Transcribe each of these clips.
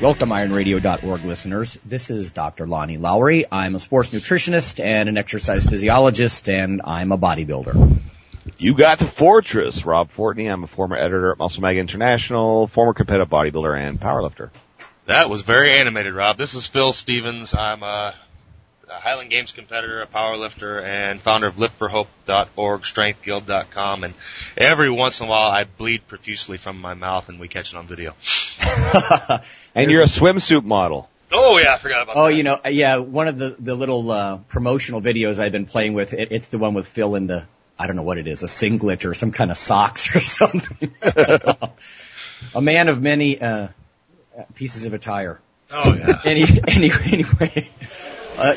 Welcome, IronRadio.org listeners. This is Dr. Lonnie Lowery. I'm a sports nutritionist and an exercise physiologist, and I'm a bodybuilder. You got the fortress, Rob Fortney. I'm a former editor at MuscleMag International, former competitive bodybuilder and powerlifter. That was very animated, Rob. This is Phil Stevens. I'm a Highland Games competitor, a powerlifter, and founder of LiftForHope.org, StrengthGuild.com, and every once in a while I bleed profusely from my mouth and we catch it on video. And you're a swimsuit model. Oh, yeah, I forgot about that. Oh, you know, yeah, one of the little promotional videos I've been playing with, it's the one with Phil in the, I don't know what it is, a singlet or some kind of socks or something. A man of many pieces of attire. Oh, yeah. Anyway.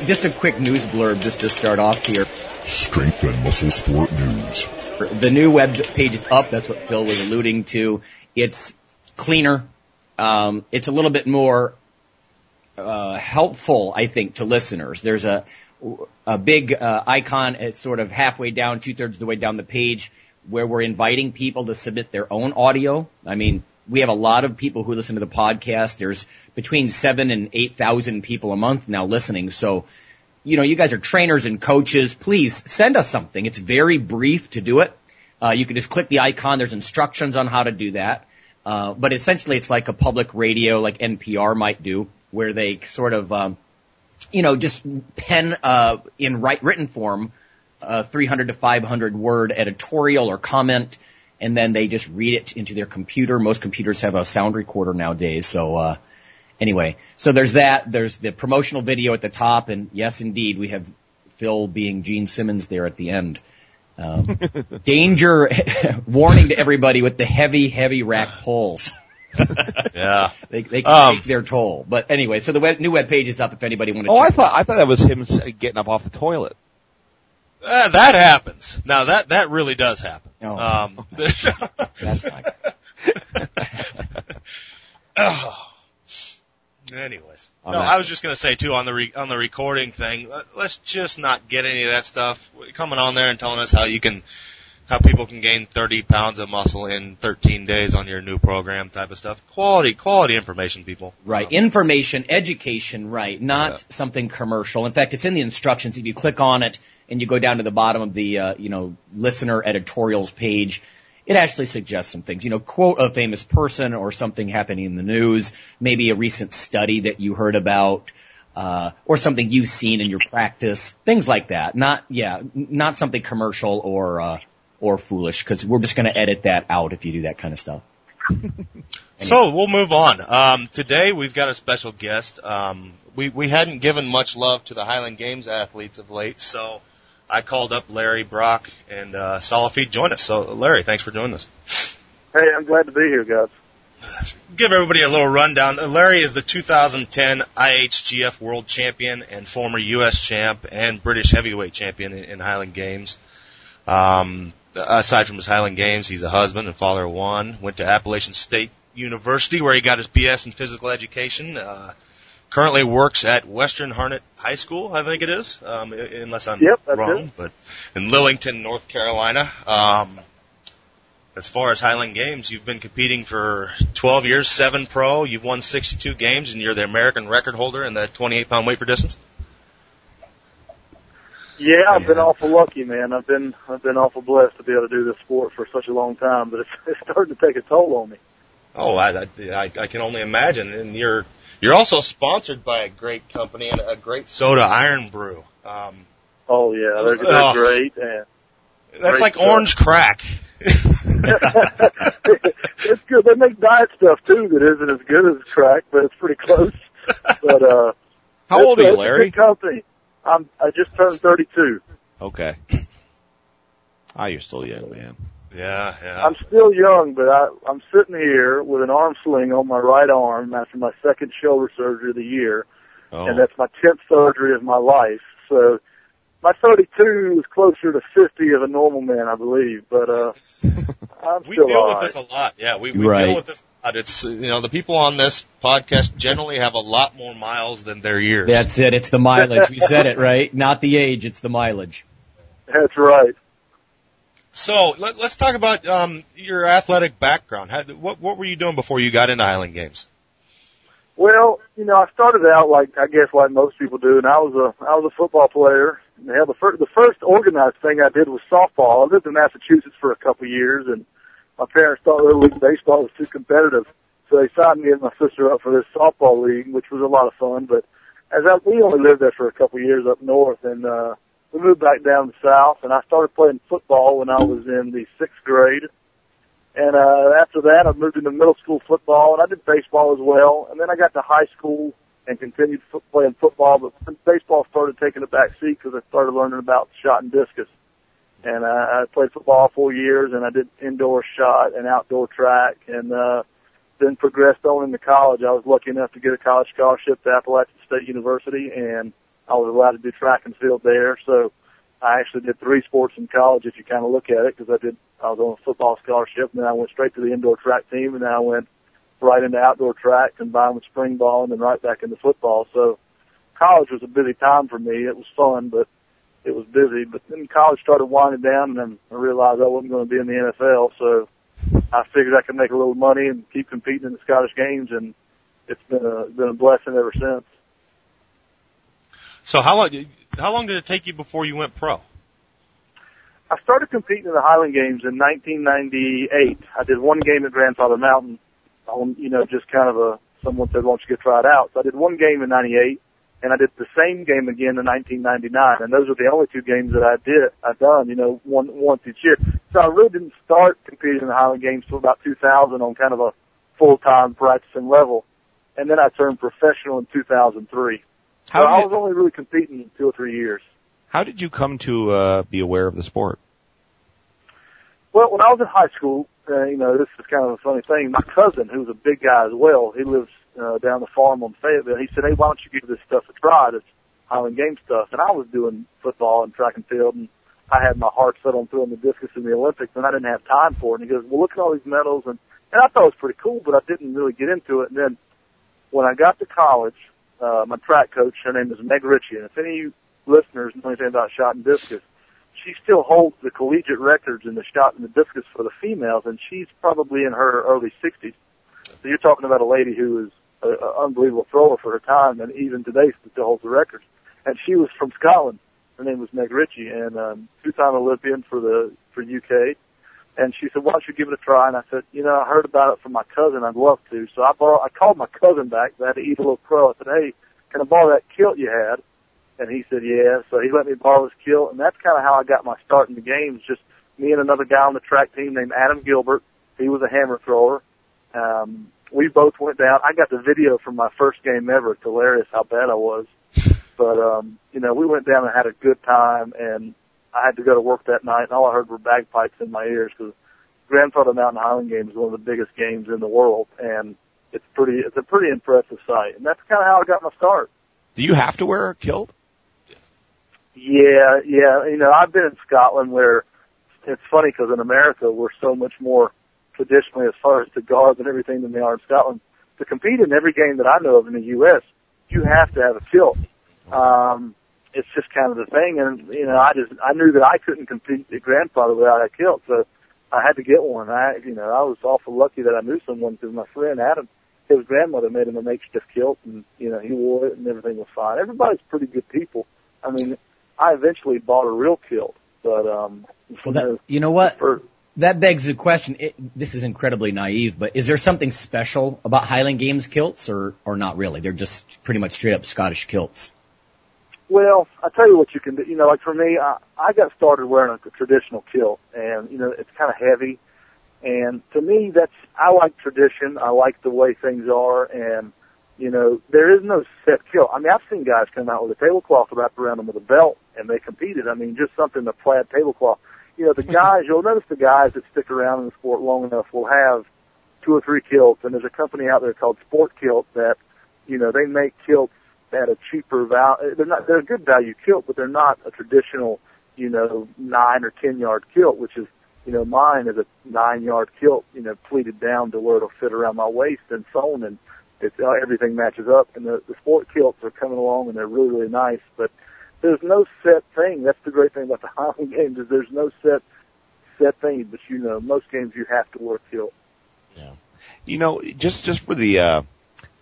Just a quick news blurb just to start off here. Strength and Muscle Sport News. The new web page is up. That's what Phil was alluding to. It's cleaner. It's a little bit more helpful, I think, to listeners. There's a big icon. It's sort of halfway down, two-thirds of the way down the page, where we're inviting people to submit their own audio. I mean, we have a lot of people who listen to the podcast. There's between 7,000 and 8,000 people a month now listening. So, you know, you guys are trainers and coaches. Please send us something. It's very brief to do it. You can just click the icon. There's instructions on how to do that. But essentially it's like a public radio, like NPR might do, where they sort of, just pen in written form a 300 to 500 word editorial or comment, and then they just read it into their computer. Most computers have a sound recorder nowadays. So anyway, so there's that. There's the promotional video at the top, and yes, indeed, we have Phil being Gene Simmons there at the end. Danger, warning to everybody with the heavy, heavy rack pulls. Yeah, they can take their toll. But anyway, so the new web page is up if anybody wanted to. Oh, I thought that was him getting up off the toilet. That happens. Now that really does happen. Oh. That's not good. Oh. Anyways, I was just gonna say too on the recording thing. Let's just not get any of that stuff coming on there and telling us how people can gain 30 pounds of muscle in 13 days on your new program type of stuff. Quality information, people. Right. Information, education, right. Not something commercial. In fact, it's in the instructions. If you click on it and you go down to the bottom of the, listener editorials page, it actually suggests some things. You know, quote a famous person or something happening in the news, maybe a recent study that you heard about, or something you've seen in your practice, things like that. Not something commercial or foolish, because we're just going to edit that out if you do that kind of stuff. Anyway. So we'll move on. Today we've got a special guest. We hadn't given much love to the Highland Games athletes of late, so I called up Larry Brock and Salafi joined us. So Larry, thanks for doing this. Hey, I'm glad to be here, guys. Give everybody a little rundown. Larry is the 2010 IHGF World Champion and former U.S. champ and British heavyweight champion in Highland Games. Aside from his Highland Games, he's a husband and father of one. Went to Appalachian State University where he got his BS in physical education. Currently works at Western Harnett High School, I think it is, unless I'm wrong. But in Lillington, North Carolina. As far as Highland Games, you've been competing for 12 years, 7 pro. You've won 62 games, and you're the American record holder in the 28-pound weight for distance. Yeah, I've been awful lucky, man. I've been awful blessed to be able to do this sport for such a long time, but it's starting to take a toll on me. Oh, I can only imagine. And you're also sponsored by a great company and a great soda, Iron Brew. Oh yeah, they're great. And that's great like stuff. Orange crack. It's good. They make diet stuff too that isn't as good as crack, but it's pretty close. But how old are you, Larry? It's a good company. I just turned 32. Okay. You're still young, man. Yeah, yeah. I'm still young, but I'm sitting here with an arm sling on my right arm after my second shoulder surgery of the year, and that's my 10th surgery of my life. So my 32 is closer to 50 of a normal man, I believe, but I'm we still deal right. with this a lot. Yeah, we right. deal with this a lot. It's, you know, the people on this podcast generally have a lot more miles than their years. That's it. It's the mileage. We said it, right? Not the age. It's the mileage. That's right. So let's talk about your athletic background. What were you doing before you got into Highland Games? Well, you know, I started out like most people do, and I was a football player. And the first organized thing I did was softball. I lived in Massachusetts for a couple of years, and my parents thought Little League baseball was too competitive, so they signed me and my sister up for this softball league, which was a lot of fun. But we only lived there for a couple of years up north, and we moved back down south, and I started playing football when I was in the 6th grade. And after that, I moved into middle school football, and I did baseball as well. And then I got to high school and continued playing football, but baseball started taking a back seat because I started learning about shot and discus. And I played football 4 years, and I did indoor shot and outdoor track, and then progressed on into college. I was lucky enough to get a college scholarship to Appalachian State University, and I was allowed to do track and field there, so I actually did 3 sports in college if you kind of look at it, because I was on a football scholarship, and then I went straight to the indoor track team, and then I went right into outdoor track, combined with spring ball, and then right back into football. So college was a busy time for me. It was fun, but it was busy. But then college started winding down, and then I realized I wasn't going to be in the NFL, so I figured I could make a little money and keep competing in the Scottish Games, and it's been a blessing ever since. So how long did it take you before you went pro? I started competing in the Highland Games in 1998. I did one game at Grandfather Mountain, just kind of someone said, why don't you go try it out? So I did one game in 98, and I did the same game again in 1999, and those were the only 2 games that I'd done, once each year. So I really didn't start competing in the Highland Games until about 2000 on kind of a full-time practicing level, and then I turned professional in 2003. I was only really competing in 2 or 3 years. How did you come to be aware of the sport? Well, when I was in high school, this is kind of a funny thing. My cousin, who's a big guy as well, he lives down the farm on Fayetteville. He said, hey, why don't you give this stuff a try, this Highland Game stuff? And I was doing football and track and field, and I had my heart set on throwing the discus in the Olympics, and I didn't have time for it. And he goes, well, look at all these medals. And I thought it was pretty cool, but I didn't really get into it. And then when I got to college, my track coach, her name is Meg Ritchie, and if any of you listeners know anything about shot and discus, she still holds the collegiate records in the shot and the discus for the females, and she's probably in her early 60s. So you're talking about a lady who is an unbelievable thrower for her time, and even today still holds the records. And she was from Scotland. Her name was Meg Ritchie, and two-time Olympian for UK. And she said, why don't you give it a try? And I said, I heard about it from my cousin. I'd love to. So I called my cousin back. I had to eat a little crow. I said, hey, can I borrow that kilt you had? And he said, yeah. So he let me borrow his kilt. And that's kind of how I got my start in the games, just me and another guy on the track team named Adam Gilbert. He was a hammer thrower. We both went down. I got the video from my first game ever. It's hilarious how bad I was. But, we went down and had a good time, and I had to go to work that night, and all I heard were bagpipes in my ears because Grandfather Mountain Highland Games is one of the biggest games in the world, and it's a pretty impressive sight. And that's kind of how I got my start. Do you have to wear a kilt? Yeah. I've been in Scotland where it's funny because in America we're so much more traditionally as far as the garb and everything than they are in Scotland. To compete in every game that I know of in the U.S., you have to have a kilt. It's just kind of the thing, and I knew that I couldn't compete at Grandfather without a kilt, so I had to get one. I was awful lucky that I knew someone because my friend Adam, his grandmother made him a makeshift kilt, and he wore it, and everything was fine. Everybody's pretty good people. I mean, I eventually bought a real kilt, but that begs the question. This is incredibly naive, but is there something special about Highland Games kilts, or not really? They're just pretty much straight up Scottish kilts. Well, I tell you what you can do. Like for me, I got started wearing a traditional kilt, and it's kind of heavy. And to me, I like tradition. I like the way things are, and there is no set kilt. I mean, I've seen guys come out with a tablecloth wrapped around them with a belt, and they competed. I mean, just something a plaid tablecloth. you know, the guys, you'll notice the guys that stick around in the sport long enough will have 2 or 3 kilts, and there's a company out there called Sport Kilt that, you know, they make kilts at a cheaper value. They're a good value kilt, but they're not a traditional, you know, 9 or 10 yard kilt, which is, you know, mine is a 9 yard kilt, you know, pleated down to where it'll fit around my waist and sewn, and it's, everything matches up. And the Sport Kilts are coming along, and they're really, really nice. But there's no set thing. That's the great thing about the Highland Games, is there's no set thing. But, you know, most games you have to wear kilt. Yeah. You know, just for the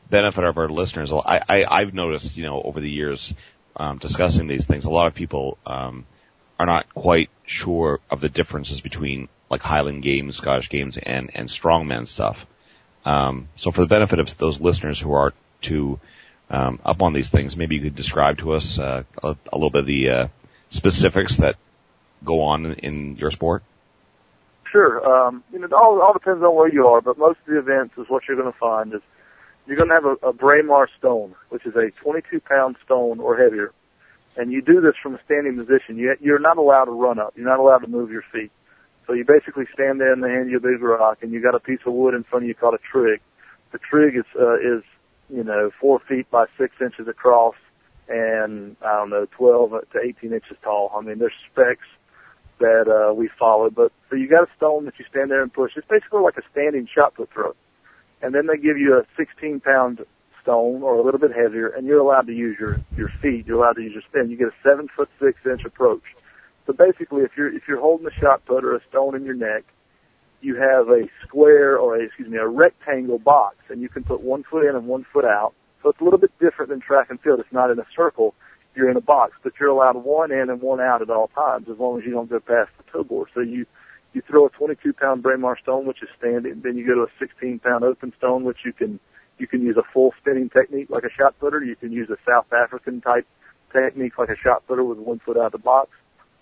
benefit of our listeners, I've noticed, you know, over the years discussing these things, a lot of people are not quite sure of the differences between, like, Highland Games, Scottish Games, and strongman stuff. So for the benefit of those listeners who are too up on these things, maybe you could describe to us a little bit of the specifics that go on in your sport. Sure. You know, it all depends on where you are, but most of the events is what you're going to find is you're going to have a Braemar stone, which is a 22-pound stone or heavier, and you do this from a standing position. You're not allowed to run up. You're not allowed to move your feet. So you basically stand there in the hand of your big rock, and you got a piece of wood in front of you called a trig. The trig is you know, 4 feet by 6 inches across, and I don't know, 12 to 18 inches tall. I mean, there's specs that we follow, but so you got a stone that you stand there and push. It's basically like a standing shot put throw, and then they give you a 16-pound stone or a little bit heavier, and you're allowed to use your feet. You're allowed to use your spin. You get a 7'6" approach. So basically, if you're holding a shot put or a stone in your neck, you have a square or a rectangle box, and you can put 1 foot in and 1 foot out. So it's a little bit different than track and field. It's not in a circle. You're in a box, but you're allowed one in and one out at all times as long as you don't go past the toe bore. So you throw a 22-pound Braemar stone, which is standing, then you go to a 16-pound open stone, which you can use a full spinning technique like a shot putter. You can use a South African type technique like a shot putter with 1 foot out of the box.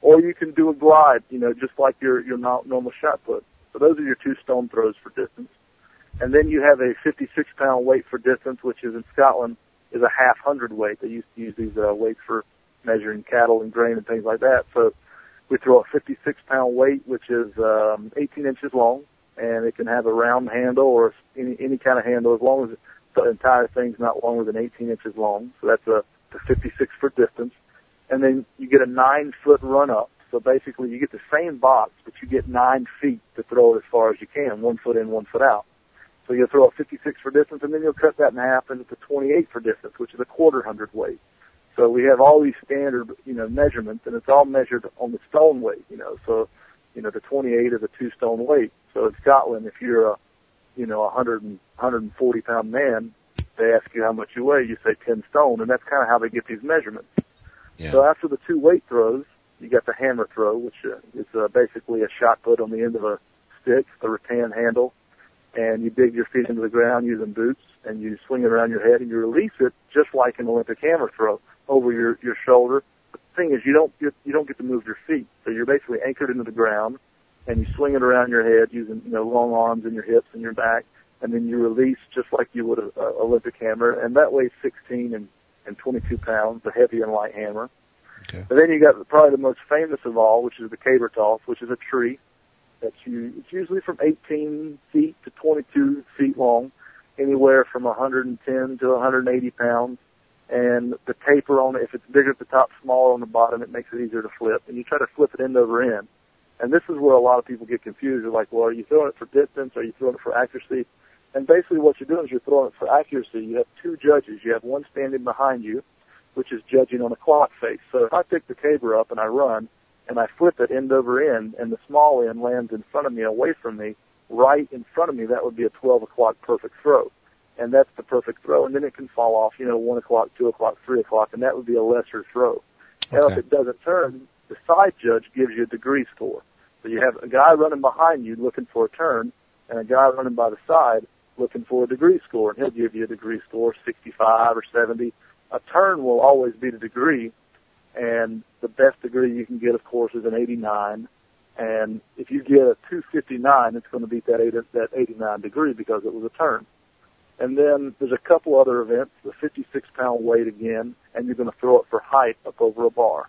Or you can do a glide, you know, just like your normal shot put. So those are your two stone throws for distance. And then you have a 56-pound weight for distance, which is in Scotland is a half hundredweight. They used to use these weights for measuring cattle and grain and things like that. So we throw a 56-pound weight, which is 18 inches long, and it can have a round handle or any kind of handle as long as the entire thing's not longer than 18 inches long. So that's the 56 for distance. And then you get a 9-foot run-up. So basically you get the same box, but you get 9 feet to throw it as far as you can, 1 foot in, 1 foot out. So you'll throw a 56 for distance, and then you'll cut that in half, and it's a 28 for distance, which is a quarter hundredweight. So we have all these standard, you know, measurements, and it's all measured on the stone weight, you know. So, you know, the 28 is a 2-stone weight. So in Scotland, if you're a, you know, 140-pound man, they ask you how much you weigh, you say 10 stone, and that's kind of how they get these measurements. Yeah. So after the two weight throws, you got the hammer throw, which is basically a shot put on the end of a stick, a rattan handle, and you dig your feet into the ground using boots, and you swing it around your head, and you release it just like an Olympic hammer throw over your shoulder. But the thing is, you don't get to move your feet, so you're basically anchored into the ground, and you swing it around your head using, you know, long arms and your hips and your back, and then you release just like you would an Olympic hammer, and that weighs 16 and 22 pounds, the heavy and light hammer. Okay. But then you got probably the most famous of all, which is the caber toss, which is a tree that it's usually from 18 feet to 22 feet long, anywhere from 110 to 180 pounds. And the taper on it, if it's bigger at the top, smaller on the bottom, it makes it easier to flip. And you try to flip it end over end. And this is where a lot of people get confused. They're like, well, are you throwing it for distance? Are you throwing it for accuracy? And basically what you're doing is you're throwing it for accuracy. You have two judges. You have one standing behind you, which is judging on a clock face. So if I pick the caber up and I run, and I flip it end over end, and the small end lands in front of me, away from me, right in front of me, that would be a 12 o'clock perfect throw. And that's the perfect throw. And then it can fall off, you know, 1 o'clock, 2 o'clock, 3 o'clock, and that would be a lesser throw. Okay. Now if it doesn't turn, the side judge gives you a degree score. So you have a guy running behind you looking for a turn, and a guy running by the side looking for a degree score, and he'll give you a degree score, 65 or 70. A turn will always be the degree, and the best degree you can get, of course, is an 89. And if you get a 259, it's going to beat that 89 degree because it was a turn. And then there's a couple other events, the 56-pound weight again, and you're going to throw it for height up over a bar.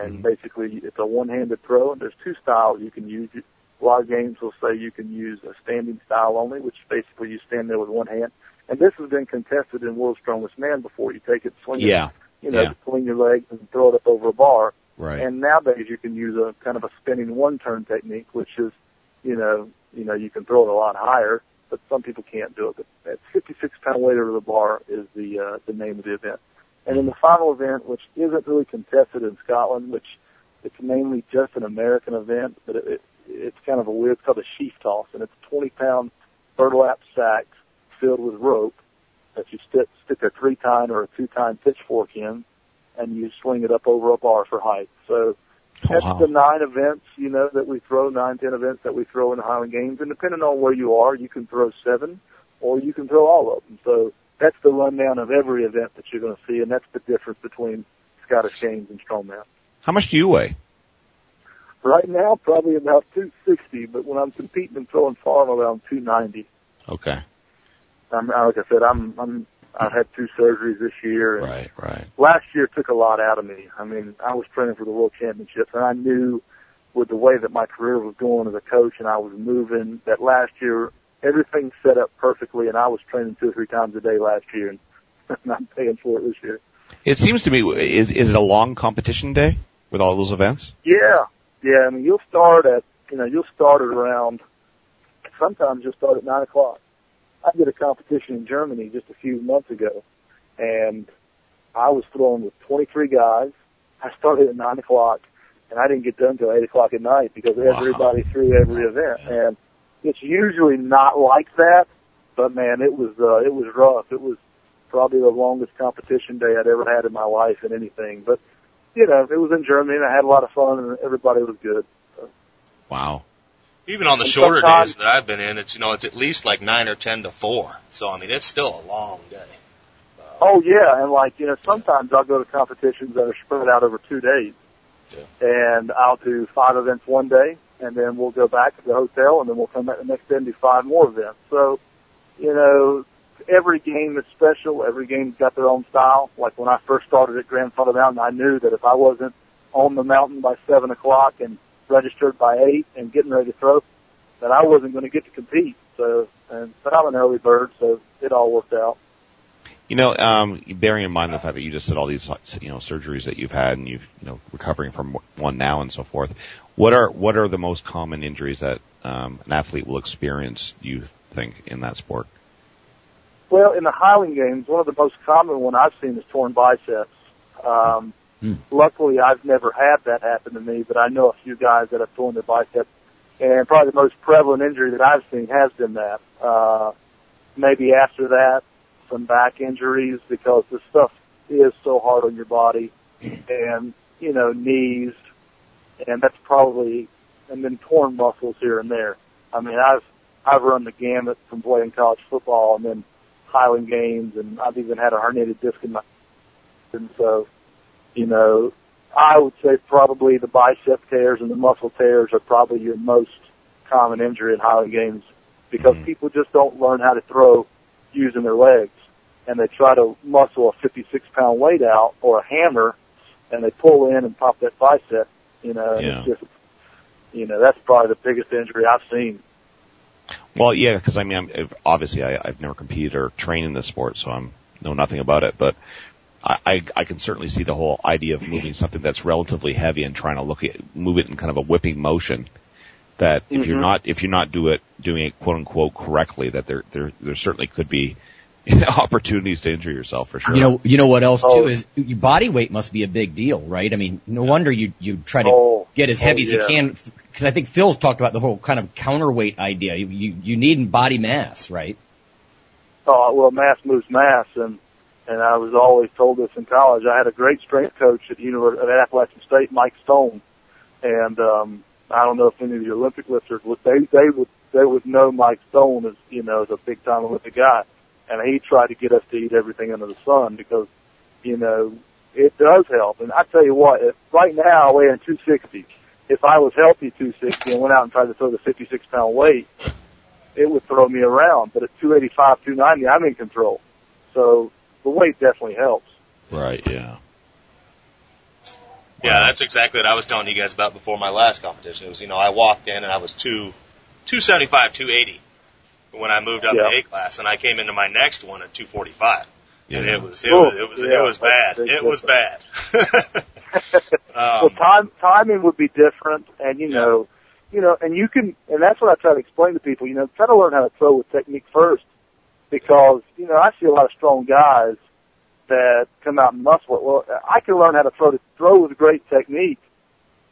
And basically, it's a one-handed throw, and there's two styles you can use. A lot of games will say you can use a standing style only, which basically you stand there with one hand. And this has been contested in World's Strongest Man before. You take it, swing it, swing your legs and throw it up over a bar. Right. And nowadays you can use a kind of a spinning one-turn technique, which is, you can throw it a lot higher, but some people can't do it. But that 56-pound weight over the bar is the name of the event. And then the final event, which isn't really contested in Scotland, which it's mainly just an American event, but it's kind of a weird, it's called a sheaf toss, and it's a 20-pound burlap sack filled with rope that you stick a 3-tine or a 2-tine pitchfork in, and you swing it up over a bar for height. So that's the 9 events, that we throw, 9, 10 events that we throw in the Highland Games. And depending on where you are, you can throw 7 or you can throw all of them. So that's the rundown of every event that you're going to see, and that's the difference between Scottish Games and Strongman. How much do you weigh? Right now, probably about 260, but when I'm competing and throwing far, I'm around 290. Okay. Like I said, I've had 2 surgeries this year. And right. Last year took a lot out of me. I mean, I was training for the World Championships, and I knew with the way that my career was going as a coach and I was moving that last year, everything set up perfectly, and I was training 2 or 3 times a day last year, and I'm paying for it this year. It seems to me, is it a long competition day with all those events? Yeah. I mean, you'll start at around, sometimes you'll start at 9:00. I did a competition in Germany just a few months ago, and I was throwing with 23 guys. I started at 9:00, and I didn't get done till 8:00 at night because everybody threw every event, and it's usually not like that, but man, it was rough. It was probably the longest competition day I'd ever had in my life in anything. But it was in Germany, and I had a lot of fun, and everybody was good. So. Wow! Even on the shorter days that I've been in, it's it's at least like 9 or 10 to 4. So I mean, it's still a long day. Oh yeah, and sometimes I'll go to competitions that are spread out over 2 days, and I'll do 5 events one day. And then we'll go back to the hotel, and then we'll come back the next day and do 5 more events. So, every game is special. Every game's got their own style. Like when I first started at Grandfather Mountain, I knew that if I wasn't on the mountain by 7:00 and registered by 8 and getting ready to throw, that I wasn't going to get to compete. So, but I'm an early bird, so it all worked out. Bearing in mind the fact that you just said all these, surgeries that you've had and you've, recovering from one now and so forth, what are the most common injuries that an athlete will experience, do you think, in that sport? Well, in the Highland Games, one of the most common one I've seen is torn biceps. Luckily, I've never had that happen to me, but I know a few guys that have torn their biceps, and probably the most prevalent injury that I've seen has been that. Maybe after that, some back injuries, because this stuff is so hard on your body, and knees, and that's probably, and then torn muscles here and there. I mean, I've run the gamut from playing college football and then Highland Games, and I've even had a herniated disc in my, and so I would say probably the bicep tears and the muscle tears are probably your most common injury in Highland Games, because people just don't learn how to throw using their legs, and they try to muscle a 56-pound weight out or a hammer, and they pull in and pop that bicep, and it's just, that's probably the biggest injury I've seen. Well, yeah, because I mean, I've never competed or trained in this sport, so I know nothing about it, but I can certainly see the whole idea of moving something that's relatively heavy and trying to move it in kind of a whipping motion. That if you're not doing it quote unquote correctly, that there certainly could be opportunities to injure yourself for sure. You know what else too is your body weight must be a big deal, right? I mean, no wonder you try to get as heavy as you can, because I think Phil's talked about the whole kind of counterweight idea. You need body mass, right? Oh well, mass moves mass, and I was always told this in college. I had a great strength coach at at Appalachian State, Mike Stone, and I don't know if any of the Olympic lifters would, they would know Mike Stone as, as a big time Olympic guy. And he tried to get us to eat everything under the sun because, it does help. And I tell you what, right now I weigh in 260. If I was healthy 260 and went out and tried to throw the 56-pound weight, it would throw me around. But at 285, 290, I'm in control. So the weight definitely helps. Right, yeah. Yeah, that's exactly what I was telling you guys about before my last competition. It was, you know, I walked in and I was 275, 280 when I moved up to A class, and I came into my next one at 245. And it was bad. It was bad. Well, timing would be different, and and that's what I try to explain to people. You know, try to learn how to throw with technique first, because I see a lot of strong guys that come out and muscle it. Well, I can learn how to throw with great technique,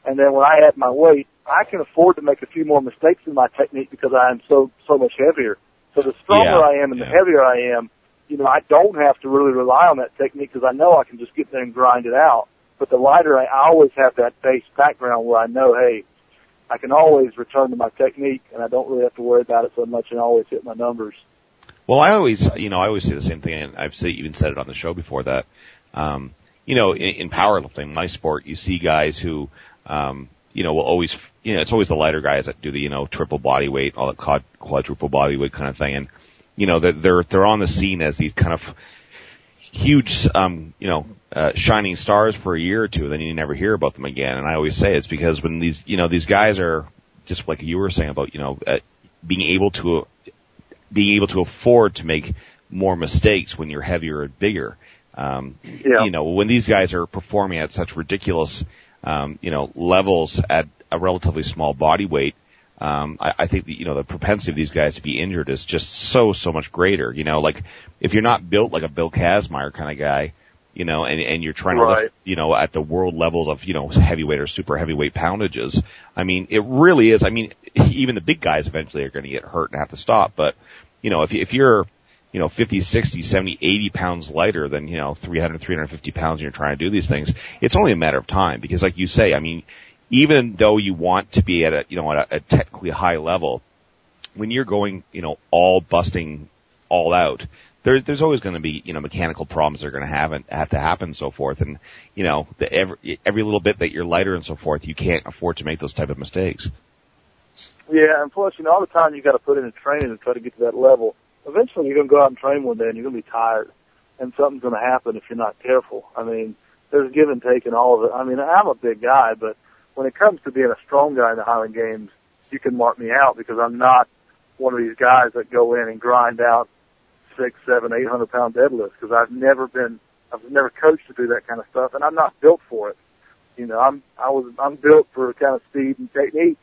and then when I add my weight, I can afford to make a few more mistakes in my technique because I am so much heavier. So the stronger I am and the heavier I am, I don't have to really rely on that technique because I know I can just get there and grind it out. But the lighter, I always have that base background where I know, hey, I can always return to my technique and I don't really have to worry about it so much and always hit my numbers. Well, I always say the same thing, and I've even said it on the show before that, in powerlifting, my sport, you see guys who, will always, it's always the lighter guys that do the, triple body weight, all that quadruple body weight kind of thing. And, they're on the scene as these kind of huge, shining stars for a year or two, then you never hear about them again. And I always say it's because when these, these guys are just like you were saying about, being able to afford to make more mistakes when you're heavier and bigger. When these guys are performing at such ridiculous, levels at a relatively small body weight, I think that, the propensity of these guys to be injured is just so much greater. Like if you're not built like a Bill Kazmaier kind of guy, and you're trying to lift, at the world levels of, heavyweight or super heavyweight poundages. I mean, it really is. I mean, even the big guys eventually are going to get hurt and have to stop. But, if you're, 50, 60, 70, 80 pounds lighter than, 300, 350 pounds and you're trying to do these things, it's only a matter of time because like you say, I mean, even though you want to be at a technically high level, when you're going, all busting all out, there's always going to be, mechanical problems that are going to have to happen and so forth. And, every little bit that you're lighter and so forth, you can't afford to make those type of mistakes. Yeah. And plus, all the time you got to put in training to try to get to that level. Eventually you're going to go out and train one day and you're going to be tired and something's going to happen if you're not careful. I mean, there's give and take in all of it. I mean, I'm a big guy, but when it comes to being a strong guy in the Highland Games, you can mark me out because I'm not one of these guys that go in and grind out 600, 700, 800 pound deadlifts because I've never coached to do that kind of stuff, and I'm not built for it. I'm built for kind of speed and technique,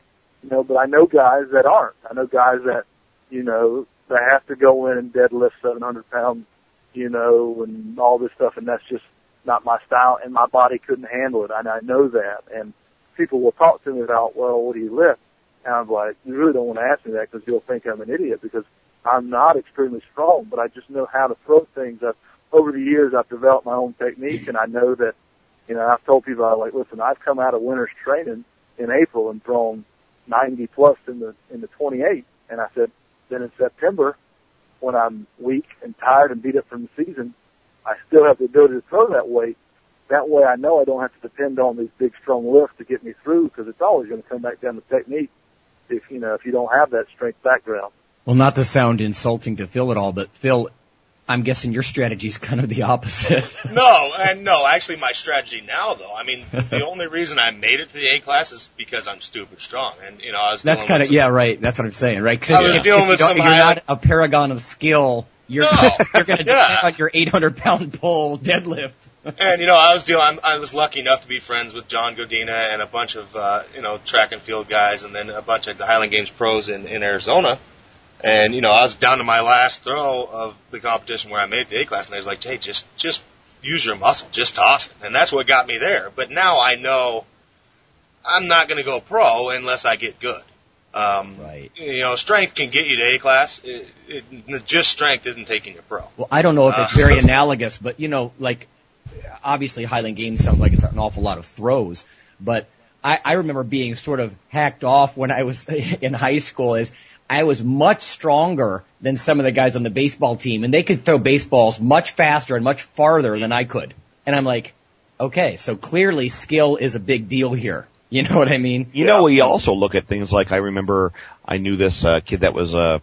but I know guys that aren't. I know guys that, that have to go in and deadlift 700 pounds, and all this stuff, and that's just not my style, and my body couldn't handle it, and I know that, and people will talk to me about, well, what do you lift? And I'm like, you really don't want to ask me that because you'll think I'm an idiot because I'm not extremely strong, but I just know how to throw things. Over the years, I've developed my own technique, and I know that, I've told people, I'm like, listen, I've come out of winter's training in April and thrown 90 plus in the 28. And I said, then in September, when I'm weak and tired and beat up from the season, I still have the ability to throw that weight. That way I know I don't have to depend on these big, strong lifts to get me through because it's always going to come back down to technique if you don't have that strength background. Well, not to sound insulting to Phil at all, but Phil, I'm guessing your strategy is kind of the opposite. No. Actually, my strategy now, though, I mean, the only reason I made it to the A class is because I'm stupid strong. And, I was dealing right. That's what I'm saying, right? Because you're not a paragon of skill. You're going to do like your 800-pound pull deadlift. And I was lucky enough to be friends with John Godina and a bunch of track and field guys, and then a bunch of the Highland Games pros in Arizona. And I was down to my last throw of the competition where I made the A class, and they was like, "Hey, just use your muscle, just toss it," and that's what got me there. But now I know I'm not going to go pro unless I get good. Right. Strength can get you to A class. It just strength isn't taking you pro. Well, I don't know if it's very analogous, but obviously Highland Games sounds like it's an awful lot of throws, but I remember being sort of hacked off when I was in high school as I was much stronger than some of the guys on the baseball team, and they could throw baseballs much faster and much farther than I could. And I'm like, okay, so clearly skill is a big deal here. You know what I mean? We also look at things like I remember I knew this kid that was a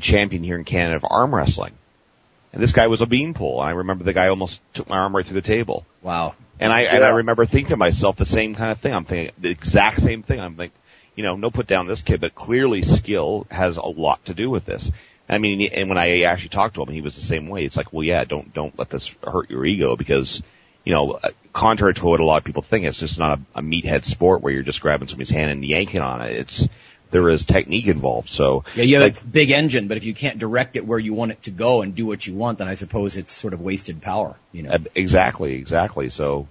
champion here in Canada of arm wrestling. And this guy was a beanpole. I remember the guy almost took my arm right through the table. Wow. And I remember thinking to myself the same kind of thing. I'm thinking the exact same thing. I'm like, you know, no put down this kid, but clearly skill has a lot to do with this. I mean, and when I actually talked to him, he was the same way. It's like, well, yeah, don't let this hurt your ego because, you know, contrary to what a lot of people think, it's just not a meathead sport where you're just grabbing somebody's hand and yanking on it. There is technique involved, so. Yeah, you have a big engine, but if you can't direct it where you want it to go and do what you want, then I suppose it's sort of wasted power, you know. Exactly. So,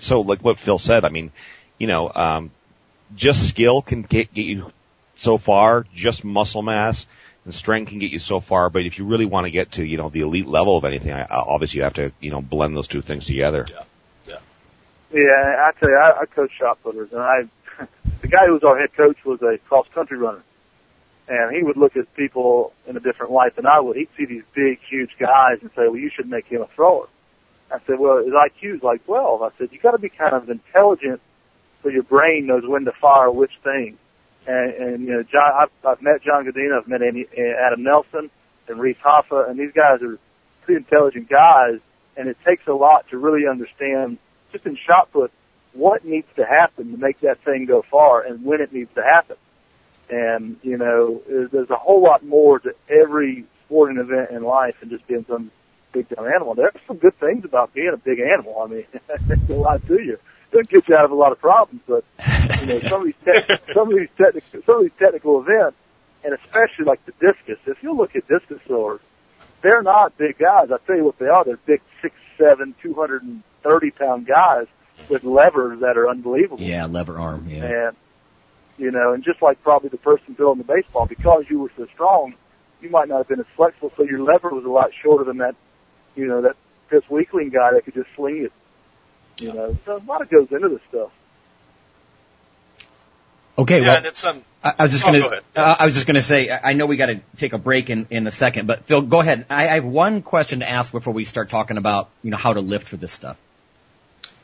so like what Phil said, I mean, you know, just skill can get you so far, just muscle mass and strength can get you so far, but if you really want to get to, you know, the elite level of anything, obviously you have to, you know, blend those two things together. Yeah, actually, I coach shot putters, and the guy who was our head coach was a cross-country runner, and he would look at people in a different light than I would. He'd see these big, huge guys and say, well, you should make him a thrower. I said, well, his IQ's like 12. I said, you got to be kind of intelligent so your brain knows when to fire which thing. And you know, John, I've met John Godina, I've met Adam Nelson and Reese Hoffa, and these guys are pretty intelligent guys, and it takes a lot to really understand, just in shot put, what needs to happen to make that thing go far and when it needs to happen. And, you know, there's a whole lot more to every sporting event in life than just being some big dumb animal. There's some good things about being a big animal. I mean, there's a lot to you. It'll get you out of a lot of problems, but, you know, some of these technical events, and especially like the discus, if you look at discus throwers, they're not big guys. I'll tell you what they are. They're big 6'7", 230-pound guys with levers that are unbelievable. Yeah, lever arm, yeah. And, you know, and just like probably the person building the baseball, because you were so strong, you might not have been as flexible, so your lever was a lot shorter than that, you know, that this weakling guy that could just sling it. You know, so a lot of goes into this stuff. Okay, yeah, well, and it's I was just going to say, I know we got to take a break in a second, but Phil, go ahead. I have one question to ask before we start talking about, you know, how to lift for this stuff.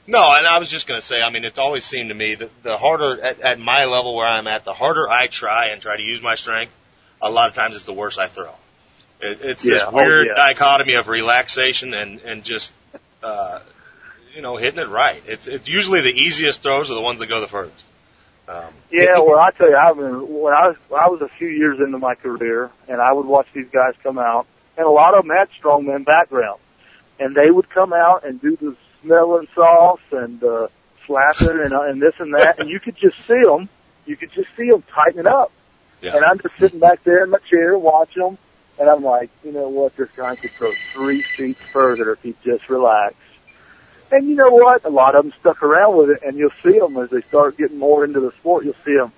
No, and I was just going to say, I mean, it's always seemed to me that the harder, at my level where I'm at, the harder I try to use my strength, a lot of times it's the worse I throw. It's this weird dichotomy of relaxation and just, you know, hitting it right. It's usually the easiest throws are the ones that go the furthest. Well, I tell you, when I was a few years into my career, and I would watch these guys come out, and a lot of them had strongman background, and they would come out and do this smelling sauce and slapping and this and that, and you could just see them tightening up. Yeah. And I'm just sitting back there in my chair watching them, and I'm like, you know what, this guy could throw 3 feet further if he just relaxed. And you know what, a lot of them stuck around with it, and you'll see them as they start getting more into the sport, you'll see them,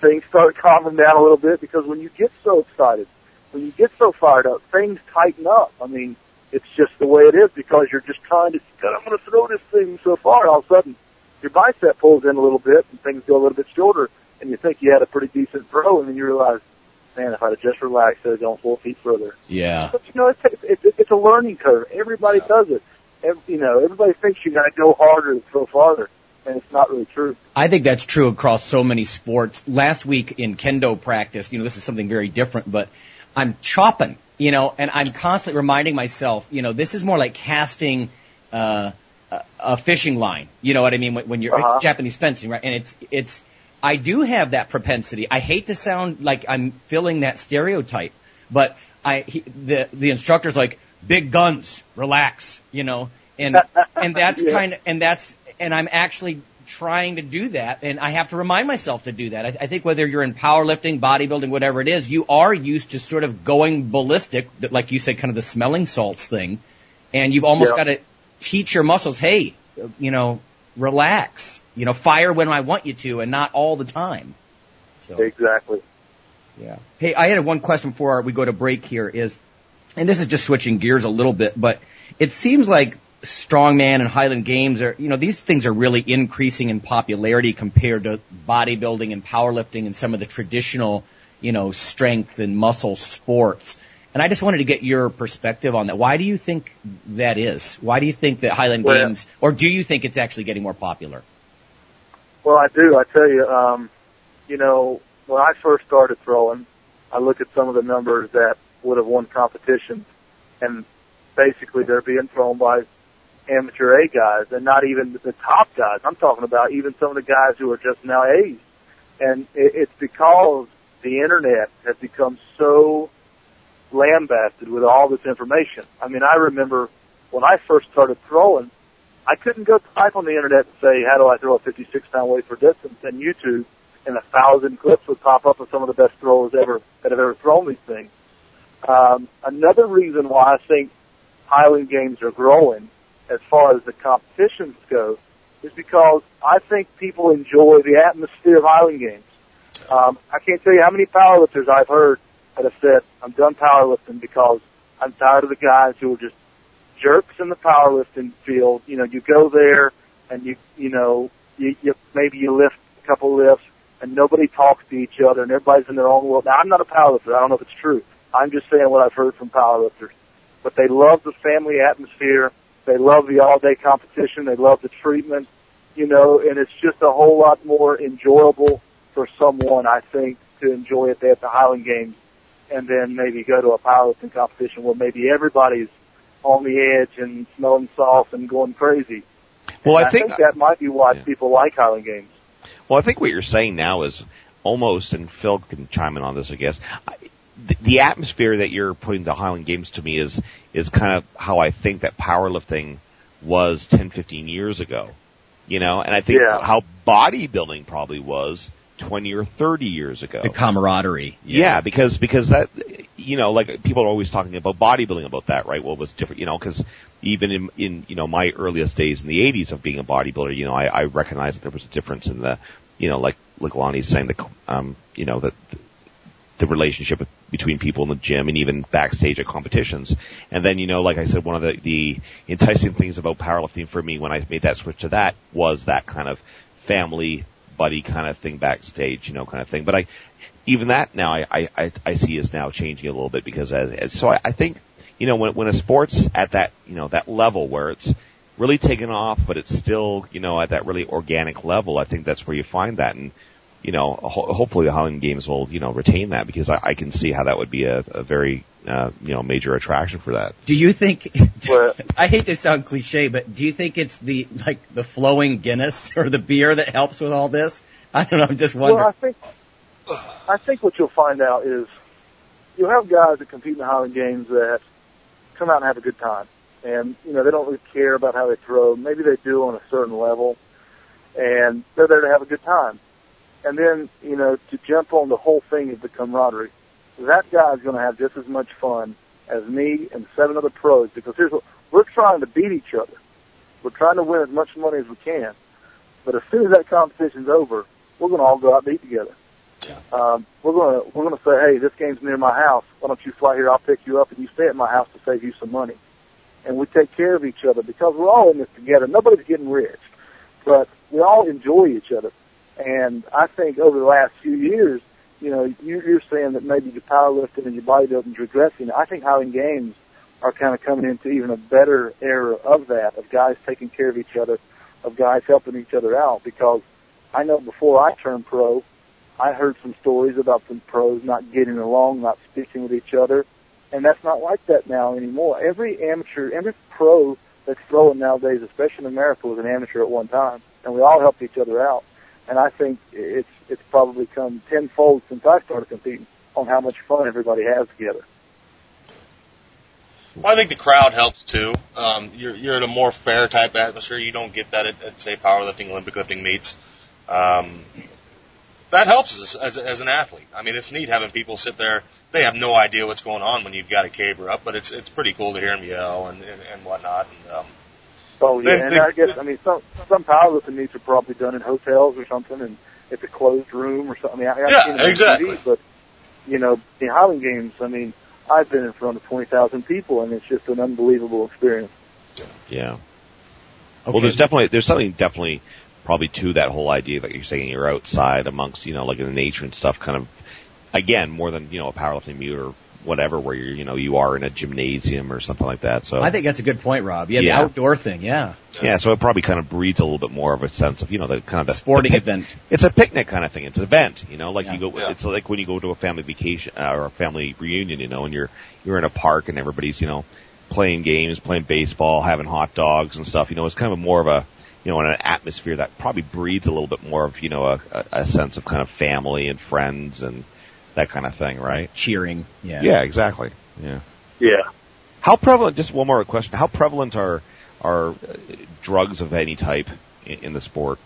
things start calming down a little bit, because when you get so excited, when you get so fired up, things tighten up. I mean, it's just the way it is because you're just trying to, God, I'm going to throw this thing so far. And all of a sudden, your bicep pulls in a little bit and things go a little bit shorter and you think you had a pretty decent throw and then you realize, man, if I'd have just relaxed, I'd have gone 4 feet further. Yeah. But, you know, it's a learning curve. Everybody does it. You know, everybody thinks you got to go harder and throw farther. And it's not really true. I think that's true across so many sports. Last week in kendo practice, you know, this is something very different, but I'm chopping. You know, and I'm constantly reminding myself, you know, this is more like casting a fishing line. You know what I mean? When you're it's Japanese fencing, right? And it's I do have that propensity. I hate to sound like I'm filling that stereotype, but the instructor's like, big guns, relax, you know, and that's and I'm actually trying to do that, and I have to remind myself to do that. I think whether you're in powerlifting, bodybuilding, whatever it is, you are used to sort of going ballistic, like you said, kind of the smelling salts thing, and you've almost got to teach your muscles, hey, you know, relax, you know, fire when I want you to, and not all the time. So, exactly. Yeah. Hey, I had one question before we go to break here is, and this is just switching gears a little bit, but it seems like strongman and Highland Games are, you know, these things are really increasing in popularity compared to bodybuilding and powerlifting and some of the traditional, you know, strength and muscle sports. And I just wanted to get your perspective on that. Why do you think that is? Why do you think that Highland Games, or do you think it's actually getting more popular? Well, I do. I tell you, you know, when I first started throwing, I looked at some of the numbers that would have won competitions, and basically they're being thrown by amateur A guys and not even the top guys. I'm talking about even some of the guys who are just now A's. And it's because the internet has become so lambasted with all this information. I mean, I remember when I first started throwing, I couldn't go type on the internet and say, how do I throw a 56-pound weight for distance? And YouTube and 1,000 clips would pop up of some of the best throwers ever that have ever thrown these things. Another reason why I think Highland games are growing as far as the competitions go is because I think people enjoy the atmosphere of Highland games. I can't tell you how many powerlifters I've heard that have said, I'm done powerlifting because I'm tired of the guys who are just jerks in the powerlifting field. You know, you go there and you maybe you lift a couple lifts and nobody talks to each other and everybody's in their own world. Now, I'm not a powerlifter. I don't know if it's true. I'm just saying what I've heard from powerlifters. But they love the family atmosphere. They love the all-day competition. They love the treatment, you know, and it's just a whole lot more enjoyable for someone, I think, to enjoy it at the Highland Games and then maybe go to a powerlifting competition where maybe everybody's on the edge and smelling sauce and going crazy. Well, I think that might be why people like Highland Games. Well, I think what you're saying now is almost, and Phil can chime in on this, I guess, the atmosphere that you're putting the Highland Games to me is kind of how I think that powerlifting was 10, 15 years ago, you know, and I think how bodybuilding probably was 20 or 30 years ago. The camaraderie. Yeah, because that, you know, like people are always talking about bodybuilding about that, right? Well, it was different, you know, because even in, you know, my earliest days in the 80s of being a bodybuilder, you know, I recognized that there was a difference in the, you know, like Lonnie's saying, the, you know, that the relationship between people in the gym and even backstage at competitions. And then, you know, like I said, one of the enticing things about powerlifting for me when I made that switch to that was that kind of family buddy kind of thing backstage, you know, kind of thing. But even that now I see is now changing a little bit because so I think, you know, when a sport's at that, you know, that level where it's really taken off, but it's still, you know, at that really organic level, I think that's where you find that. And, you know, hopefully the Highland Games will, you know, retain that because I can see how that would be a very, you know, major attraction for that. Do you think, I hate to sound cliche, but do you think it's the flowing Guinness or the beer that helps with all this? I don't know, I'm just wondering. Well, I think what you'll find out is you'll have guys that compete in the Highland Games that come out and have a good time. And, you know, they don't really care about how they throw. Maybe they do on a certain level. And they're there to have a good time. And then, you know, to jump on the whole thing is the camaraderie. That guy's going to have just as much fun as me and 7 other pros because here's what, we're trying to beat each other. We're trying to win as much money as we can. But as soon as that competition's over, we're going to all go out and eat together. Yeah. We're going to say, hey, this game's near my house. Why don't you fly here? I'll pick you up and you stay at my house to save you some money. And we take care of each other because we're all in this together. Nobody's getting rich, but we all enjoy each other. And I think over the last few years, you know, you're saying that maybe your powerlifting and your bodybuilding is regressing. I think Highland Games are kind of coming into even a better era of that, of guys taking care of each other, of guys helping each other out. Because I know before I turned pro, I heard some stories about some pros not getting along, not speaking with each other. And that's not like that now anymore. Every pro that's throwing nowadays, especially in America, was an amateur at one time. And we all helped each other out. And I think it's probably come tenfold since I started competing on how much fun everybody has together. Well, I think the crowd helps too. You're in a more fair type atmosphere. You don't get that at say powerlifting, Olympic lifting meets. That helps us as an athlete. I mean, it's neat having people sit there. They have no idea what's going on when you've got a caber up, but it's pretty cool to hear them yell and whatnot. And, oh yeah, and I guess I mean some powerlifting meets are probably done in hotels or something, and it's a closed room or something. I mean, yeah, exactly. TV, but you know, the Highland Games. I mean, I've been in front of 20,000 people, and it's just an unbelievable experience. Yeah. Okay. Well, there's something definitely probably to that whole idea that you're saying you're outside amongst, you know, like in the nature and stuff. Kind of again more than, you know, a powerlifting meet or whatever, where you're, you know, you are in a gymnasium or something like that. So I think that's a good point, Rob. Yeah, the outdoor thing. Yeah. Yeah. So it probably kind of breeds a little bit more of a sense of, you know, the kind of the sporting event. It's a picnic kind of thing. It's an event, you know, like you go. Yeah. It's like when you go to a family vacation or a family reunion, you know, and you're in a park and everybody's, you know, playing games, playing baseball, having hot dogs and stuff. You know, it's kind of more of a, you know, an atmosphere that probably breeds a little bit more of, you know, a sense of kind of family and friends and that kind of thing, right? Cheering. Yeah. Yeah, exactly. Yeah. Yeah. How prevalent, just one more question, how prevalent are drugs of any type in the sport?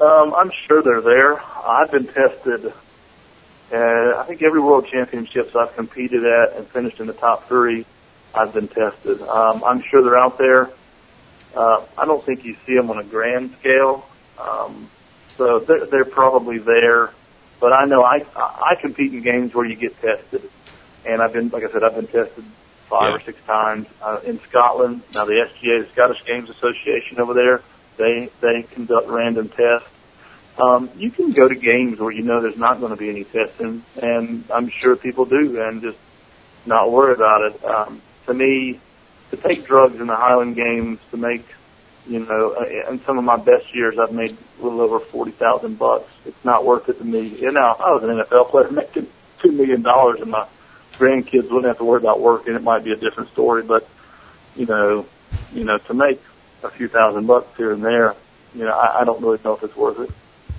I'm sure they're there. I've been tested, and I think every world championships I've competed at and finished in the top three, I've been tested. I'm sure they're out there. I don't think you see them on a grand scale, so they're probably there. But I know I compete in games where you get tested, and I've been, like I said, I've been tested five or six times in Scotland. Now the SGA, the Scottish Games Association over there, they conduct random tests. You can go to games where you know there's not going to be any testing, and I'm sure people do, and just not worry about it. To me, to take drugs in the Highland Games to make, you know, in some of my best years, I've made a little over $40,000. It's not worth it to me. You know, I was an NFL player making $2 million, and my grandkids wouldn't have to worry about working. It might be a different story, but, you know, to make a few $1,000s here and there, you know, I don't really know if it's worth it.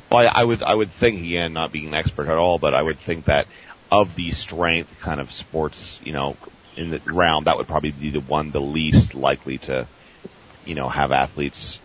Well, I would think, again, not being an expert at all, but I would think that of the strength kind of sports, you know, in the round, that would probably be the one the least likely to, you know, have athletes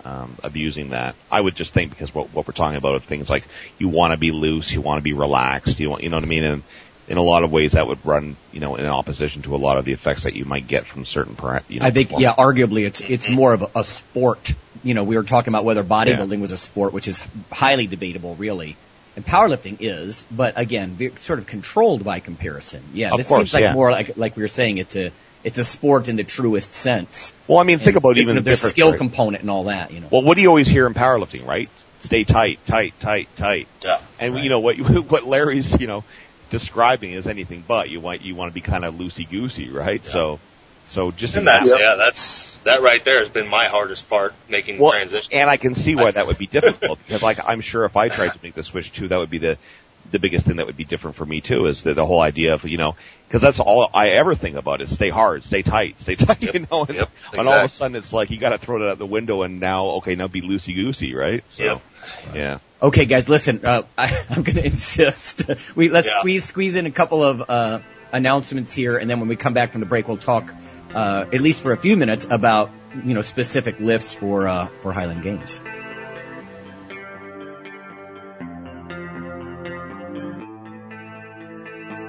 abusing that. I would just think, because what we're talking about are things like you want to be loose, you want to be relaxed, you know what I mean? And in a lot of ways, that would run, you know, in opposition to a lot of the effects that you might get from certain, you know. I think, yeah, arguably, it's more of a sport. You know, we were talking about whether bodybuilding was a sport, which is highly debatable, really. And powerlifting is, but again, sort of controlled by comparison. Yeah, this seems like more like we were saying, it's a sport in the truest sense. Well, I mean, think about even the skill component and all that. You know. Well, what do you always hear in powerlifting, right? Stay tight. Yeah. And you know what Larry's, you know, describing is anything but. You want to be kind of loosey goosey, right? Yeah. So just that right there has been my hardest part, making the transition. And I can see why that would be difficult, because like I'm sure if I tried to make the switch too, that would be the biggest thing that would be different for me too, is the whole idea of, you know, because that's all I ever think about is stay hard, stay tight, yep. You know, and, yep. Exactly. And all of a sudden it's like you got to throw it out the window and now be loosey goosey, right? So, yep. Yeah. Okay, guys, listen, I'm going to insist squeeze in a couple of announcements here, and then when we come back from the break, we'll talk. At least for a few minutes about, you know, specific lifts for Highland Games.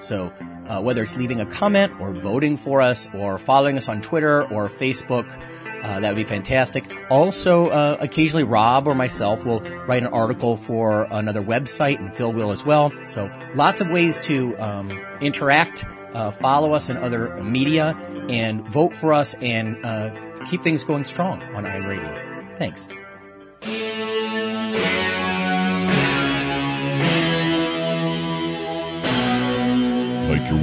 So whether it's leaving a comment or voting for us or following us on Twitter or Facebook, that would be fantastic. Also, occasionally Rob or myself will write an article for another website, and Phil will as well. So lots of ways to interact, follow us in other media, and vote for us, and keep things going strong on Iron Radio. Thanks. Like your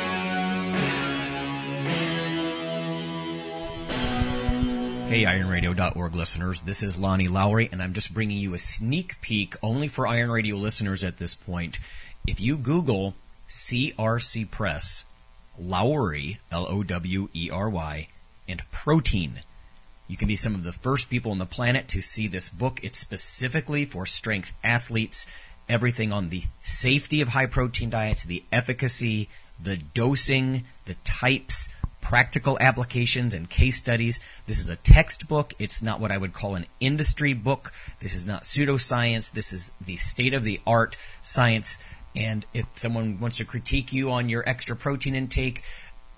Hey, IronRadio.org listeners, this is Lonnie Lowery, and I'm just bringing you a sneak peek only for Iron Radio listeners at this point. If you Google CRC Press, Lowery, Lowery, and protein, you can be some of the first people on the planet to see this book. It's specifically for strength athletes, everything on the safety of high-protein diets, the efficacy, the dosing, the types, practical applications, and case studies. This is a textbook. It's not what I would call an industry book. This is not pseudoscience. This is the state-of-the-art science And if someone wants to critique you on your extra protein intake,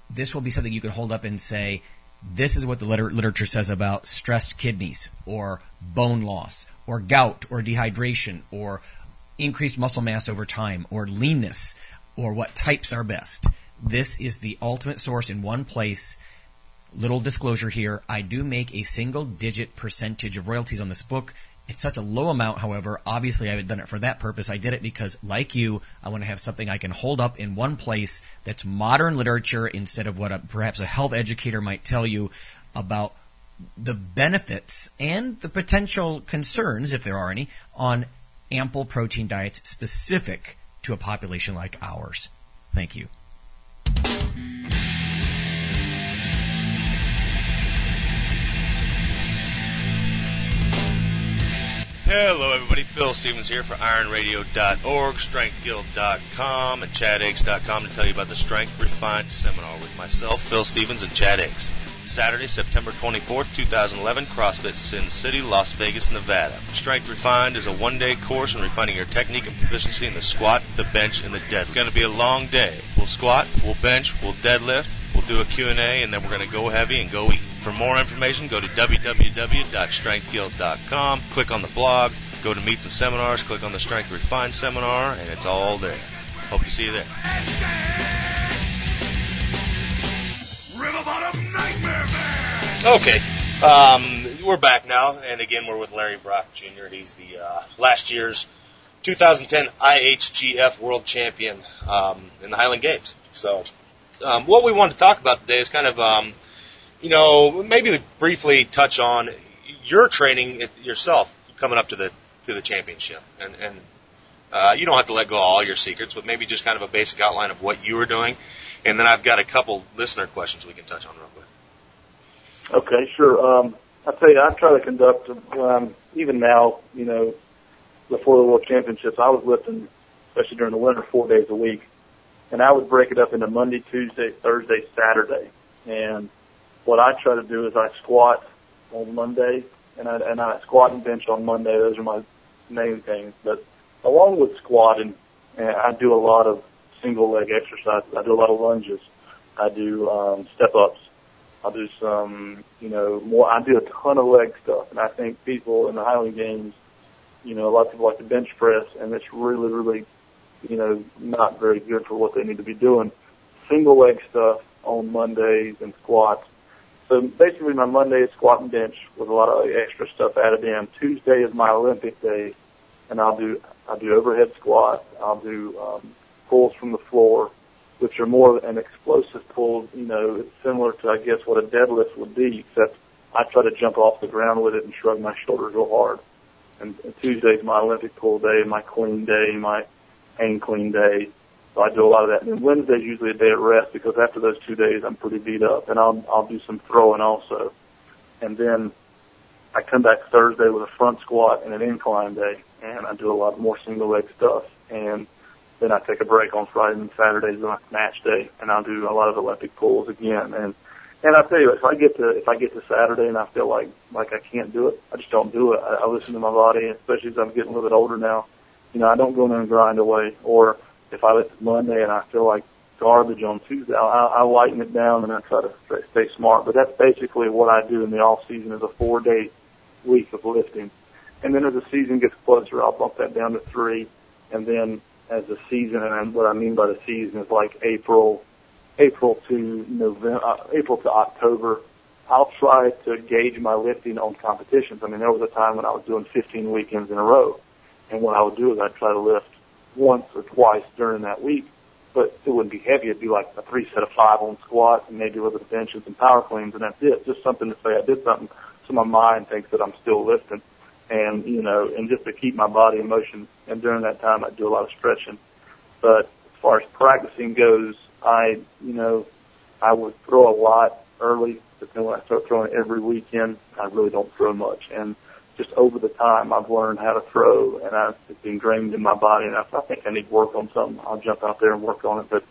this will be something you can hold up and say, this is what the literature says about stressed kidneys or bone loss or gout or dehydration or increased muscle mass over time or leanness or what types are best. This is the ultimate source in one place. Little disclosure here, I do make a single-digit percentage of royalties on this book. It's such a low amount, however, obviously I haven't done it for that purpose. I did it because, like you, I want to have something I can hold up in one place that's modern literature instead of what perhaps a health educator might tell you about the benefits and the potential concerns, if there are any, on ample protein diets specific to a population like ours. Thank you. Hello everybody, Phil Stevens here for IronRadio.org, StrengthGuild.com, and ChadAkes.com to tell you about the Strength Refined Seminar with myself, Phil Stevens, and Chad Akes. Saturday, September 24th, 2011, CrossFit Sin City, Las Vegas, Nevada. Strength Refined is a one-day course on refining your technique and proficiency in the squat, the bench, and the deadlift. It's going to be a long day. We'll squat, we'll bench, we'll deadlift, we'll do a Q&A, and then we're going to go heavy and go eat. For more information, go to www.strengthguild.com, click on the blog, go to Meets and Seminars, click on the Strength Refined Seminar, and it's all there. Hope to see you there. Okay, we're back now, and again, we're with Larry Brock, Jr. He's the last year's 2010 IHGF World Champion in the Highland Games. So what we want to talk about today is kind of... maybe briefly touch on your training yourself coming up to the championship, and you don't have to let go of all your secrets, but maybe just kind of a basic outline of what you were doing, and then I've got a couple listener questions we can touch on real quick. Okay, sure. I tell you, I try to conduct even now. Before the World Championships, I was lifting, especially during the winter, 4 days a week, and I would break it up into Monday, Tuesday, Thursday, Saturday, and what I try to do is I squat on Monday, and I squat and bench on Monday. Those are my main things. But along with squatting, I do a lot of single leg exercises. I do a lot of lunges. I do step ups. I do some, more. I do a ton of leg stuff. And I think people in the Highland Games, a lot of people like to bench press, and it's really, really, not very good for what they need to be doing. Single leg stuff on Mondays and squats. So basically my Monday is squat and bench with a lot of extra stuff added in. Tuesday is my Olympic day, and I do overhead squats. I'll do pulls from the floor, which are more an explosive pull, it's similar to, I guess, what a deadlift would be, except I try to jump off the ground with it and shrug my shoulders real hard. And Tuesday is my Olympic pull day, my clean day, my hang clean day. So I do a lot of that. And Wednesday's usually a day at rest because after those 2 days I'm pretty beat up, and I'll do some throwing also. And then I come back Thursday with a front squat and an incline day, and I do a lot more single leg stuff. And then I take a break on Friday and Saturdays on match day, and I'll do a lot of Olympic pulls again. And I tell you, if I get to Saturday and I feel like I can't do it, I just don't do it. I listen to my body, especially as I'm getting a little bit older now. I don't go in there and grind away. Or if I lift Monday and I feel like garbage on Tuesday, I lighten it down and I try to stay smart. But that's basically what I do in the off season is a 4 day week of lifting. And then as the season gets closer, I'll bump that down to 3. And then as the season, and what I mean by the season is like April to October, I'll try to gauge my lifting on competitions. I mean, there was a time when I was doing 15 weekends in a row, and what I would do is I'd try to lift once or twice during that week, but it wouldn't be heavy. It'd be like a 3 set of 5 on squat and maybe a little bit of bench and some power cleans, and that's it. Just something to say I did something, so my mind thinks that I'm still lifting, and and just to keep my body in motion. And during that time, I do a lot of stretching. But as far as practicing goes, I would throw a lot early, but then when I start throwing every weekend, I really don't throw much. And just over the time, I've learned how to throw, and it's been ingrained in my body, and I think I need to work on something. I'll jump out there and work on it. But,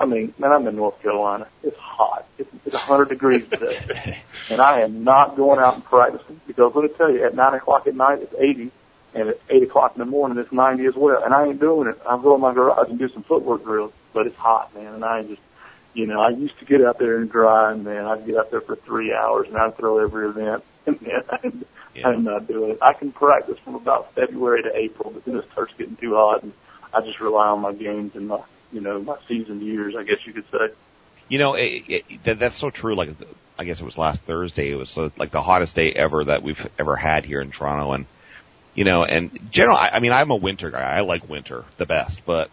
I mean, man, I'm in North Carolina. It's hot. It's 100 degrees today. And I am not going out and practicing because, let me tell you, at 9 o'clock at night, it's 80, And at 8 o'clock in the morning, it's 90 as well. And I ain't doing it. I'll go in my garage and do some footwork drills. But it's hot, man. And I just, you know, I used to get out there and grind, man. I'd get out there for 3 hours, and I'd throw every event. And man, I'm not doing it. I can practice from about February to April, but then it starts getting too hot. And I just rely on my games and my, you know, my seasoned years, I guess you could say. You know, that's so true. Like, I guess it was last Thursday. It was like the hottest day ever that we've ever had here in Toronto. And, you know, and general, I mean, I'm a winter guy. I like winter the best, but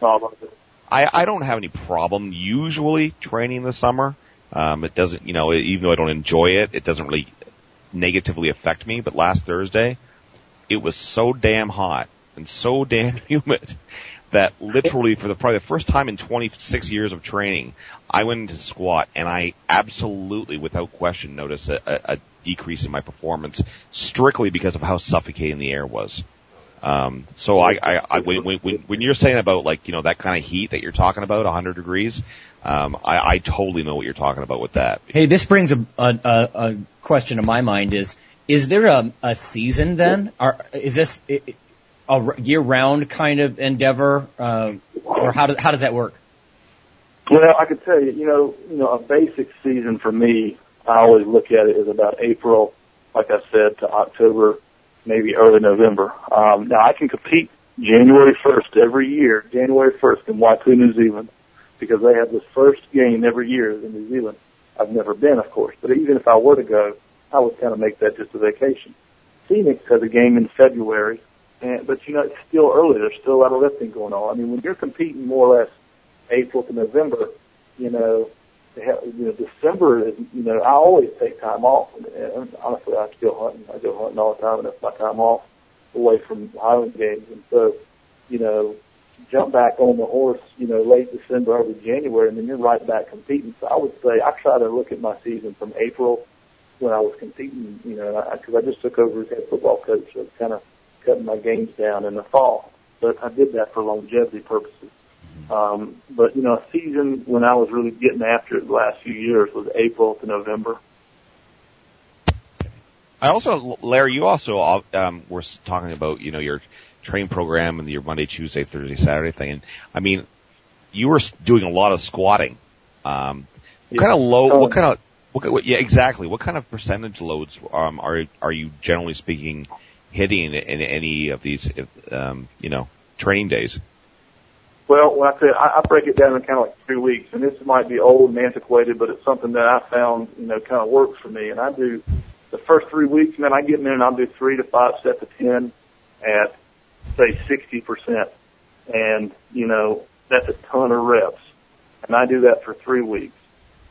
I don't have any problem usually training this summer. It doesn't, you know, even though I don't enjoy it, it doesn't really negatively affect me. But last Thursday, it was so damn hot and so damn humid that literally for probably the first time in 26 years of training, I went into squat, and I absolutely, without question, noticed a decrease in my performance strictly because of how suffocating the air was. So I when you're saying about, like, you know, that kind of heat that you're talking about, 100 degrees, I totally know what you're talking about with that. Hey, this brings a question to my mind is there a season then? Is this a year-round kind of endeavor, or how does that work? Well, I can tell you, you know, a basic season for me, I always look at it as about April, like I said, to October, maybe early November. Now, I can compete January 1st every year, January 1st in Waipu, New Zealand, because they have this first game every year in New Zealand. I've never been, of course, but even if I were to go, I would kind of make that just a vacation. Phoenix has a game in February, but, you know, it's still early. There's still a lot of lifting going on. I mean, when you're competing more or less April to November, you know, December is, you know, I always take time off. And honestly, I'm still hunting. I go hunting all the time, and that's my time off away from Highland games. And so, you know, jump back on the horse, you know, late December, early January, and then you're right back competing. So I would say I try to look at my season from April when I was competing, you know, because I just took over as head football coach, so I was kind of cutting my games down in the fall. But I did that for longevity purposes. But, you know, a season when I was really getting after it the last few years was April to November. I also, Larry, you also were talking about, you know, your train program and your Monday, Tuesday, Thursday, Saturday thing. And, I mean, you were doing a lot of squatting. What kind of percentage loads are you generally speaking hitting in any of these, you know, training days? Well, when I say I break it down in kind of like 2 weeks, and this might be old and antiquated, but it's something that I found, you know, kind of works for me. And I do the first 3 weeks, and then I get in there and I'll do 3 to 5 sets of 10 at, say, 60%. And, you know, that's a ton of reps. And I do that for 3 weeks.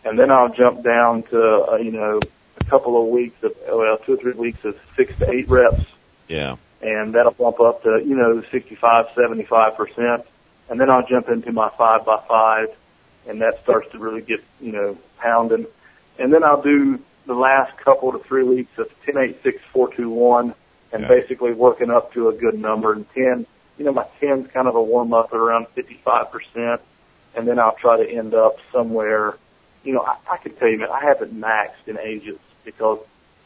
And then I'll jump down to, you know, a couple of weeks of, 2 or 3 weeks of 6 to 8 reps. Yeah. And that'll bump up to, you know, 65, 75%. And then I'll jump into my 5x5, and that starts to really get, you know, pounding. And then I'll do the last couple to 3 weeks of 10, 8, 6, 4, 2, 1, and basically working up to a good number. And 10, you know, my 10's kind of a warm-up at around 55%, and then I'll try to end up somewhere. You know, I can tell you that I haven't maxed in ages because,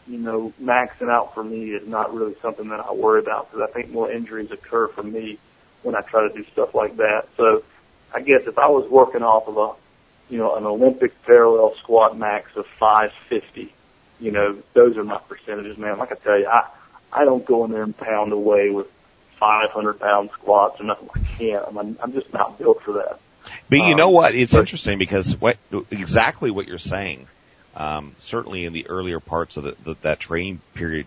you know, maxing out for me is not really something that I worry about because I think more injuries occur for me when I try to do stuff like that. So I guess if I was working off of an Olympic parallel squat max of 550, you know, those are my percentages, man. Like I tell you, I don't go in there and pound away with 500-pound squats or nothing. I can't. I'm just not built for that. But you know what? It's interesting because exactly what you're saying, certainly in the earlier parts of that training period,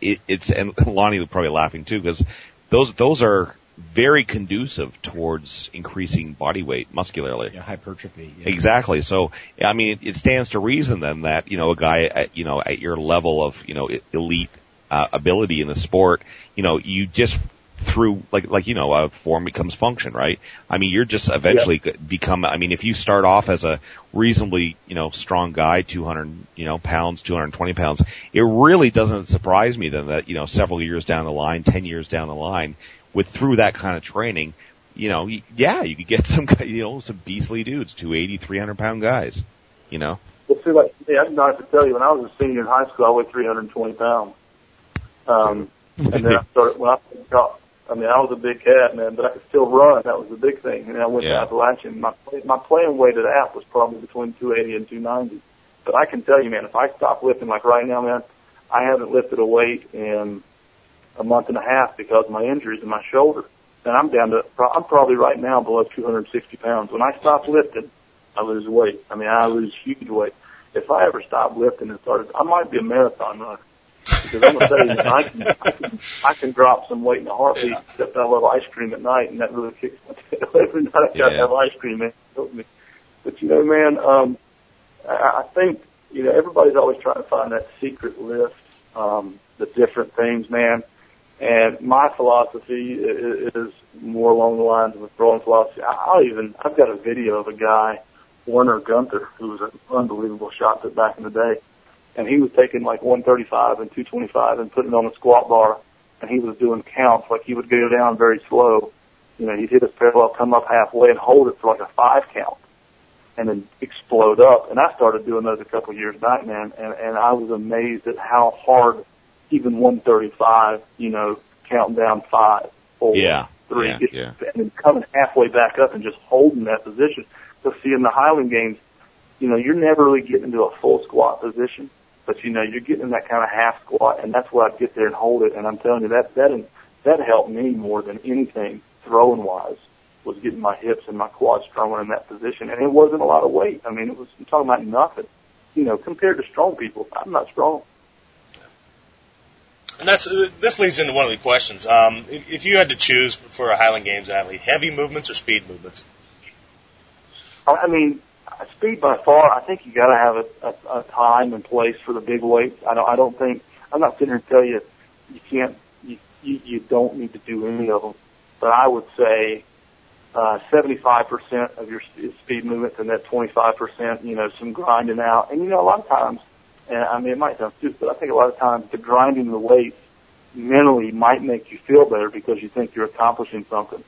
it's – and Lonnie was probably laughing too because those are – very conducive towards increasing body weight muscularly. Yeah, hypertrophy. Yeah. Exactly. So, I mean, it stands to reason then that, you know, a guy at, you know, at your level of, you know, elite ability in the sport, you know, you just through, like, you know, form becomes function, right? I mean, you're just eventually become, I mean, if you start off as a reasonably, you know, strong guy, 220 pounds, it really doesn't surprise me then that, you know, several years down the line, 10 years down the line, through that kind of training, you know, you could get some, you know, some beastly dudes, 280, 300-pound guys, you know. Well, see, like, I didn't know how to tell you, when I was a senior in high school, I weighed 320 pounds. And then I started, when I got, I mean, I was a big cat, man, but I could still run. That was the big thing. And I went to Appalachian. My playing weight at App was probably between 280 and 290. But I can tell you, man, if I stop lifting, like right now, man, I haven't lifted a weight in a month and a half because of my injuries in my shoulder. And I'm down to, I'm probably right now below 260 pounds. When I stop lifting, I lose weight. I mean, I lose huge weight. If I ever stopped lifting and started, I might be a marathon runner. Because I'm going to tell you, I can drop some weight in a heartbeat, except I love ice cream at night, and that really kicks my tail. Every night I've got to have ice cream, man. But, you know, man, I think, you know, everybody's always trying to find that secret lift, the different things, man. And my philosophy is more along the lines of a throwing philosophy. I've got a video of a guy, Werner Gunther, who was an unbelievable shot put back in the day. And he was taking like 135 and 225 and putting it on a squat bar, and he was doing counts. Like, he would go down very slow. You know, he'd hit his parallel, come up halfway, and hold it for like a 5 count and then explode up. And I started doing those a couple years back, man, and I was amazed at how hard even 135, you know, counting down 5, 4, 3, and then coming halfway back up and just holding that position. So see, in the Highland Games, you know, you're never really getting into a full squat position. But, you know, you're getting in that kind of half squat, and that's where I'd get there and hold it. And I'm telling you, that helped me more than anything throwing-wise, was getting my hips and my quads stronger in that position. And it wasn't a lot of weight. I mean, it was, I'm talking about nothing. You know, compared to strong people, I'm not strong. And this leads into one of the questions. If you had to choose for a Highland Games athlete, heavy movements or speed movements? I mean, speed by far. I think you got to have a time and place for the big weights. I don't think, I'm not sitting here to tell you you can't, you don't need to do any of them. But I would say 75% of your speed movements, and that 25%, you know, some grinding out. And you know, a lot of times, and I mean, it might sound stupid, but I think a lot of times the grinding the weights mentally might make you feel better because you think you're accomplishing something.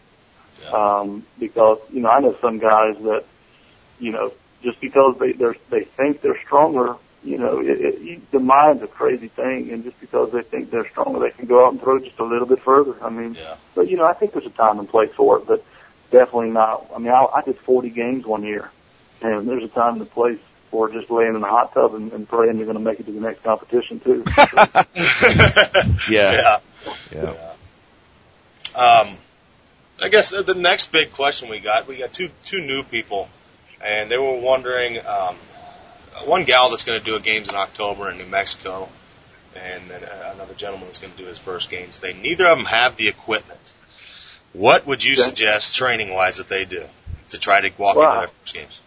Yeah. Because, you know, I know some guys that, you know, just because they think they're stronger, you know, the mind's a crazy thing, and just because they think they're stronger, they can go out and throw just a little bit further. I mean, but, you know, I think there's a time and place for it, but definitely not. I mean, I did 40 games one year, and there's a time and a place for just laying in the hot tub and praying you're going to make it to the next competition, too. I guess the next big question we got two new people. And they were wondering, one gal that's going to do a games in October in New Mexico, and then another gentleman that's going to do his first games. They neither of them have the equipment. What would you suggest training-wise that they do to try to walk into their first games?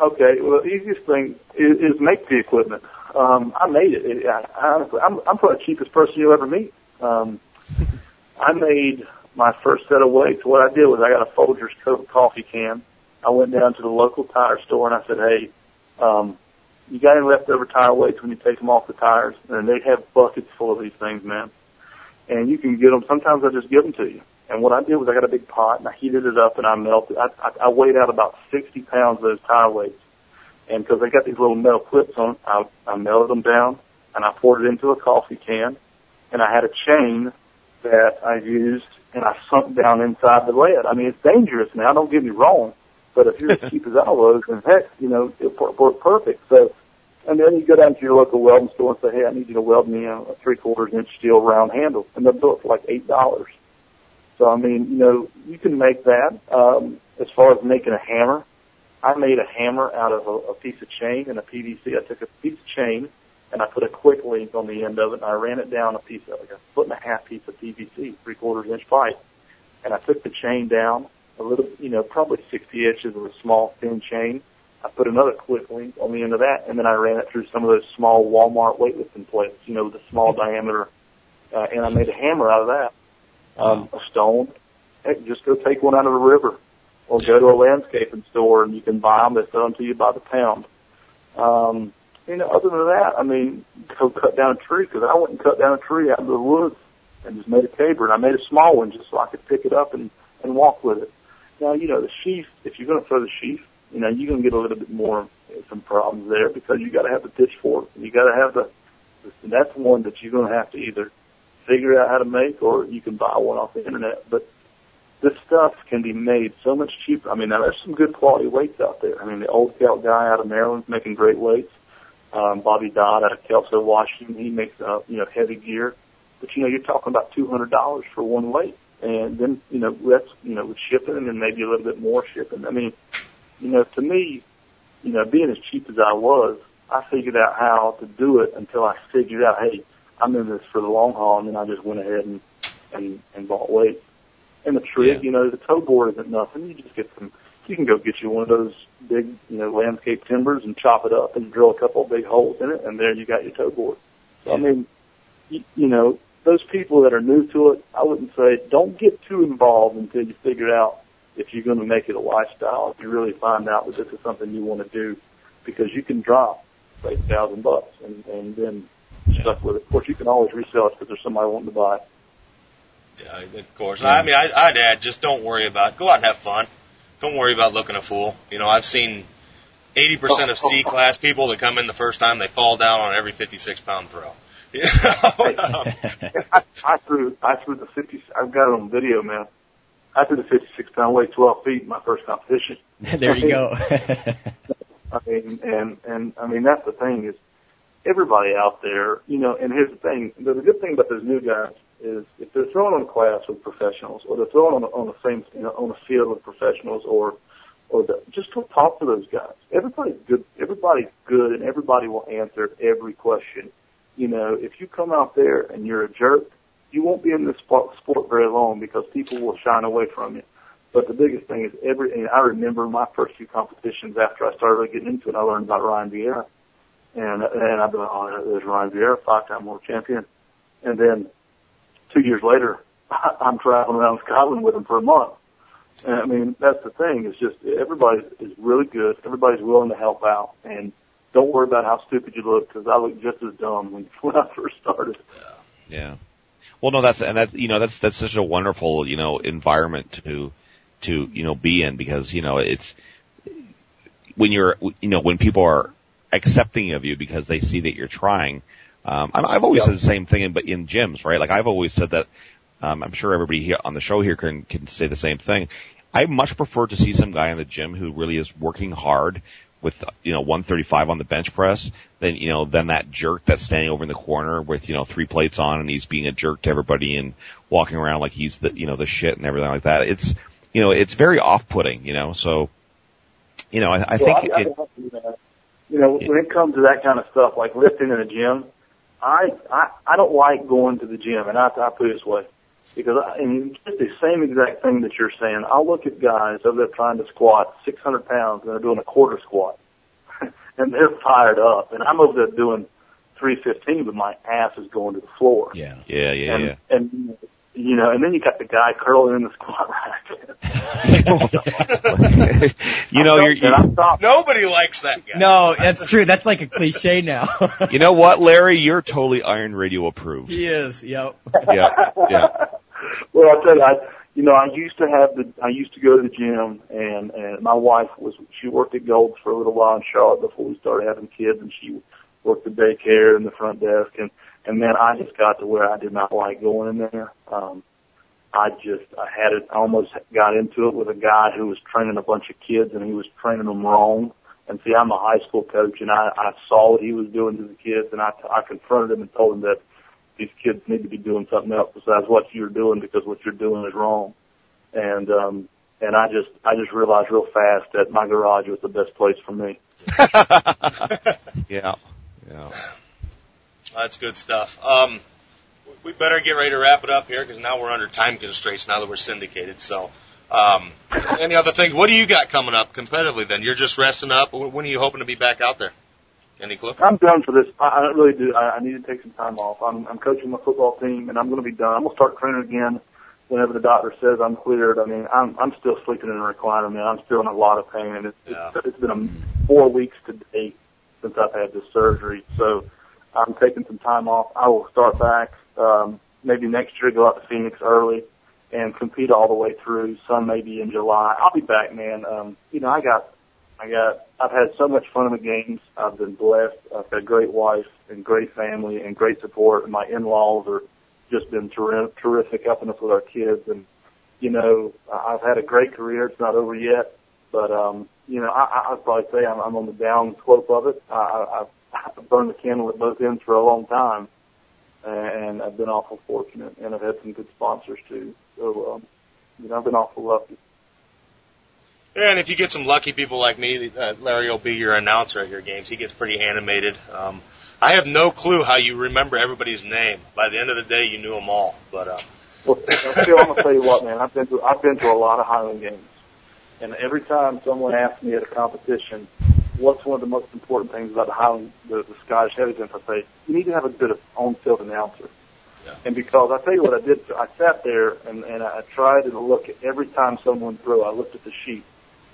Okay, well, the easiest thing is make the equipment. I made it. Honestly, I'm probably the cheapest person you'll ever meet. I made my first set of weights. What I did was I got a Folgers coffee can. I went down to the local tire store, and I said, hey, you got any leftover tire weights when you take them off the tires? And they have buckets full of these things, man. And you can get them. Sometimes I just give them to you. And what I did was I got a big pot, and I heated it up, and I melted. I weighed out about 60 pounds of those tire weights. And because they got these little metal clips on, I melted them down, and I poured it into a coffee can. And I had a chain that I used, and I sunk down inside the lead. I mean, it's dangerous now. Don't get me wrong. But if you're as cheap as I was, then heck, you know, it worked perfect. So, and then you go down to your local welding store and say, hey, I need you to weld me a 3/4 inch steel round handle. And they'll do it for like $8. So, I mean, you know, you can make that. As far as making a hammer, I made a hammer out of a piece of chain and a PVC. I took a piece of chain and I put a quick link on the end of it, and I ran it down like a 1.5 foot piece of PVC, 3/4 inch pipe. And I took the chain down a little, you know, probably 60 inches of a small, thin chain. I put another quick link on the end of that, and then I ran it through some of those small Walmart weightlifting plates, you know, the small diameter, and I made a hammer out of that. A stone. Heck, just go take one out of a river or go to a landscaping store, and you can buy them. They sell them to you by the pound. You know, other than that, I mean, go cut down a tree, because I went and cut down a tree out of the woods and just made a caber, and I made a small one just so I could pick it up and walk with it. Now, you know, the sheaf, if you're going to throw the sheaf, you know, you're going to get a little bit more, some problems there, because you got to have the pitchfork. You got to have the, and that's one that you're going to have to either figure out how to make, or you can buy one off the internet. But this stuff can be made so much cheaper. I mean, now there's some good quality weights out there. I mean, the old Kelt guy out of Maryland's making great weights. Bobby Dodd out of Kelso, Washington, he makes, heavy gear. But, you're talking about $200 for one weight. And then, that's, with shipping and then maybe a little bit more shipping. I mean, to me, being as cheap as I was, I figured out how to do it until I figured out, hey, I'm in this for the long haul. And then I just went ahead and bought weights. And the trick, the toe board isn't nothing. You just get some, you can go get you one of those big, landscape timbers and chop it up and drill a couple of big holes in it, and there you got your toe board. So, I mean, those people that are new to it, I wouldn't say don't get too involved until you figure out if you're going to make it a lifestyle, if you really find out that this is something you want to do, because you can drop like $1,000 and then stuck with it. Of course, you can always resell it because there's somebody wanting to buy it. Of course. I mean, I'd add, just don't worry about it. Go out and have fun. Don't worry about looking a fool. I've seen 80% of C-class people that come in the first time, they fall down on every 56-pound throw. I threw the 50. I've got it on video, man. I threw the 56-pound weight 12 feet in my first competition. There you go. I mean, that's the thing is everybody out there, and here's the thing. The good thing about those new guys is if they're thrown on a class with professionals, or they're thrown on a field with professionals, just go talk to those guys. Everybody's good, and everybody will answer every question. If you come out there and you're a jerk, you won't be in this sport very long because people will shine away from you. But the biggest thing is and I remember my first few competitions after I started getting into it, I learned about Ryan Vieira, and I've been on there's Ryan Vieira, 5-time world champion, and then 2 years later, I'm traveling around Scotland with him for a month. And, I mean, that's the thing. It's just everybody is really good. Everybody's willing to help out. And don't worry about how stupid you look, because I looked just as dumb when I first started. Yeah. Well, no, that's such a wonderful, environment to be in, because, it's when you're, when people are accepting of you because they see that you're trying. I've always said the same thing, but in gyms, right? Like I've always said that. I'm sure everybody here on the show here can say the same thing. I much prefer to see some guy in the gym who really is working hard with 135 on the bench press than that jerk that's standing over in the corner with 3 plates on and he's being a jerk to everybody and walking around like he's the the shit and everything like that. It's it's very off-putting. So I think when it comes to that kind of stuff like lifting in a gym. I don't like going to the gym, and I put it this way, because and just the same exact thing that you're saying. I look at guys over there trying to squat 600 pounds, and they're doing a quarter squat, and they're fired up, and I'm over there doing 315, but my ass is going to the floor. Yeah. And and then you got the guy curling in the squat rack. Nobody likes that guy. No, that's true. That's like a cliche now. You know what, Larry? You're totally Iron Radio approved. He is. Yep. Yeah. Well, I tell you, I used to go to the gym, and my wife she worked at Gold for a little while in Charlotte before we started having kids, and she worked the daycare and the front desk, and man, I just got to where I did not like going in there. I almost got into it with a guy who was training a bunch of kids, and he was training them wrong. And see, I'm a high school coach, and I saw what he was doing to the kids, and I confronted him and told him that these kids need to be doing something else besides what you're doing, because what you're doing is wrong. And I just realized real fast that my garage was the best place for me. Yeah. That's good stuff. We better get ready to wrap it up here, because now we're under time constraints now that we're syndicated. So, any other things? What do you got coming up competitively then? You're just resting up. When are you hoping to be back out there? Any clue? I'm done for this. I don't really do. I need to take some time off. I'm coaching my football team, and I'm going to be done. I'm going to start training again whenever the doctor says I'm cleared. I mean, I'm still sleeping in a recliner, man. I'm still in a lot of pain, and it's been 4 weeks to date since I've had this surgery. So, I'm taking some time off. I will start back maybe next year, go out to Phoenix early and compete all the way through, some maybe in July. I'll be back, man. I've had so much fun in the games. I've been blessed. I've got a great wife and great family and great support. And my in-laws are just been terrific helping us with our kids. And, you know, I've had a great career. It's not over yet. But, you know, I'd probably say I'm on the down slope of it. I've burned the candle at both ends for a long time, and I've been awful fortunate, and I've had some good sponsors, too. So, you know, I've been awful lucky. Yeah, and if you get some lucky people like me, Larry will be your announcer at your games. He gets pretty animated. I have no clue how you remember everybody's name. By the end of the day, you knew them all. But well, Phil, I'm gonna tell you what, man. I've been to a lot of Highland games, and every time someone asks me at a competition, what's one of the most important things about the Highland, the Scottish Heavyweights, I say you need to have a good on-field announcer. Yeah. And because I tell you what I did, I sat there and I tried to look at every time someone threw. I looked at the sheet.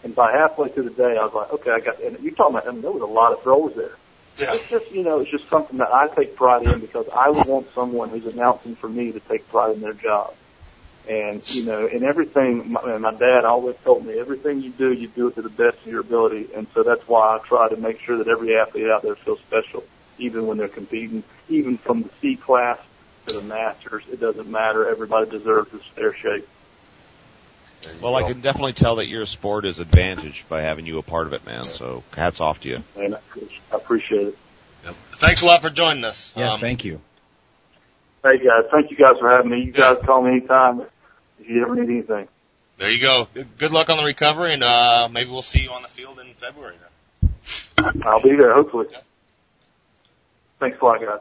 And by halfway through the day, I was like, okay, I got, and you're talking about, I mean, there was a lot of throws there. Yeah. It's just, you know, it's just something that I take pride in because I want someone who's announcing for me to take pride in their job. And, you know, in everything, my dad always told me, everything you do it to the best of your ability. And so that's why I try to make sure that every athlete out there feels special, even when they're competing, even from the C class to the masters. It doesn't matter. Everybody deserves a fair shake. Well, I can definitely tell that your sport is advantaged by having you a part of it, man. So hats off to you. I appreciate it. Yep. Thanks a lot for joining us. Yes, thank you. Hey, guys. Thank you guys for having me. You guys call me anytime if you ever need anything. There you go. Good luck on the recovery, and maybe we'll see you on the field in February then. I'll be there, hopefully. Yep. Thanks a lot, guys.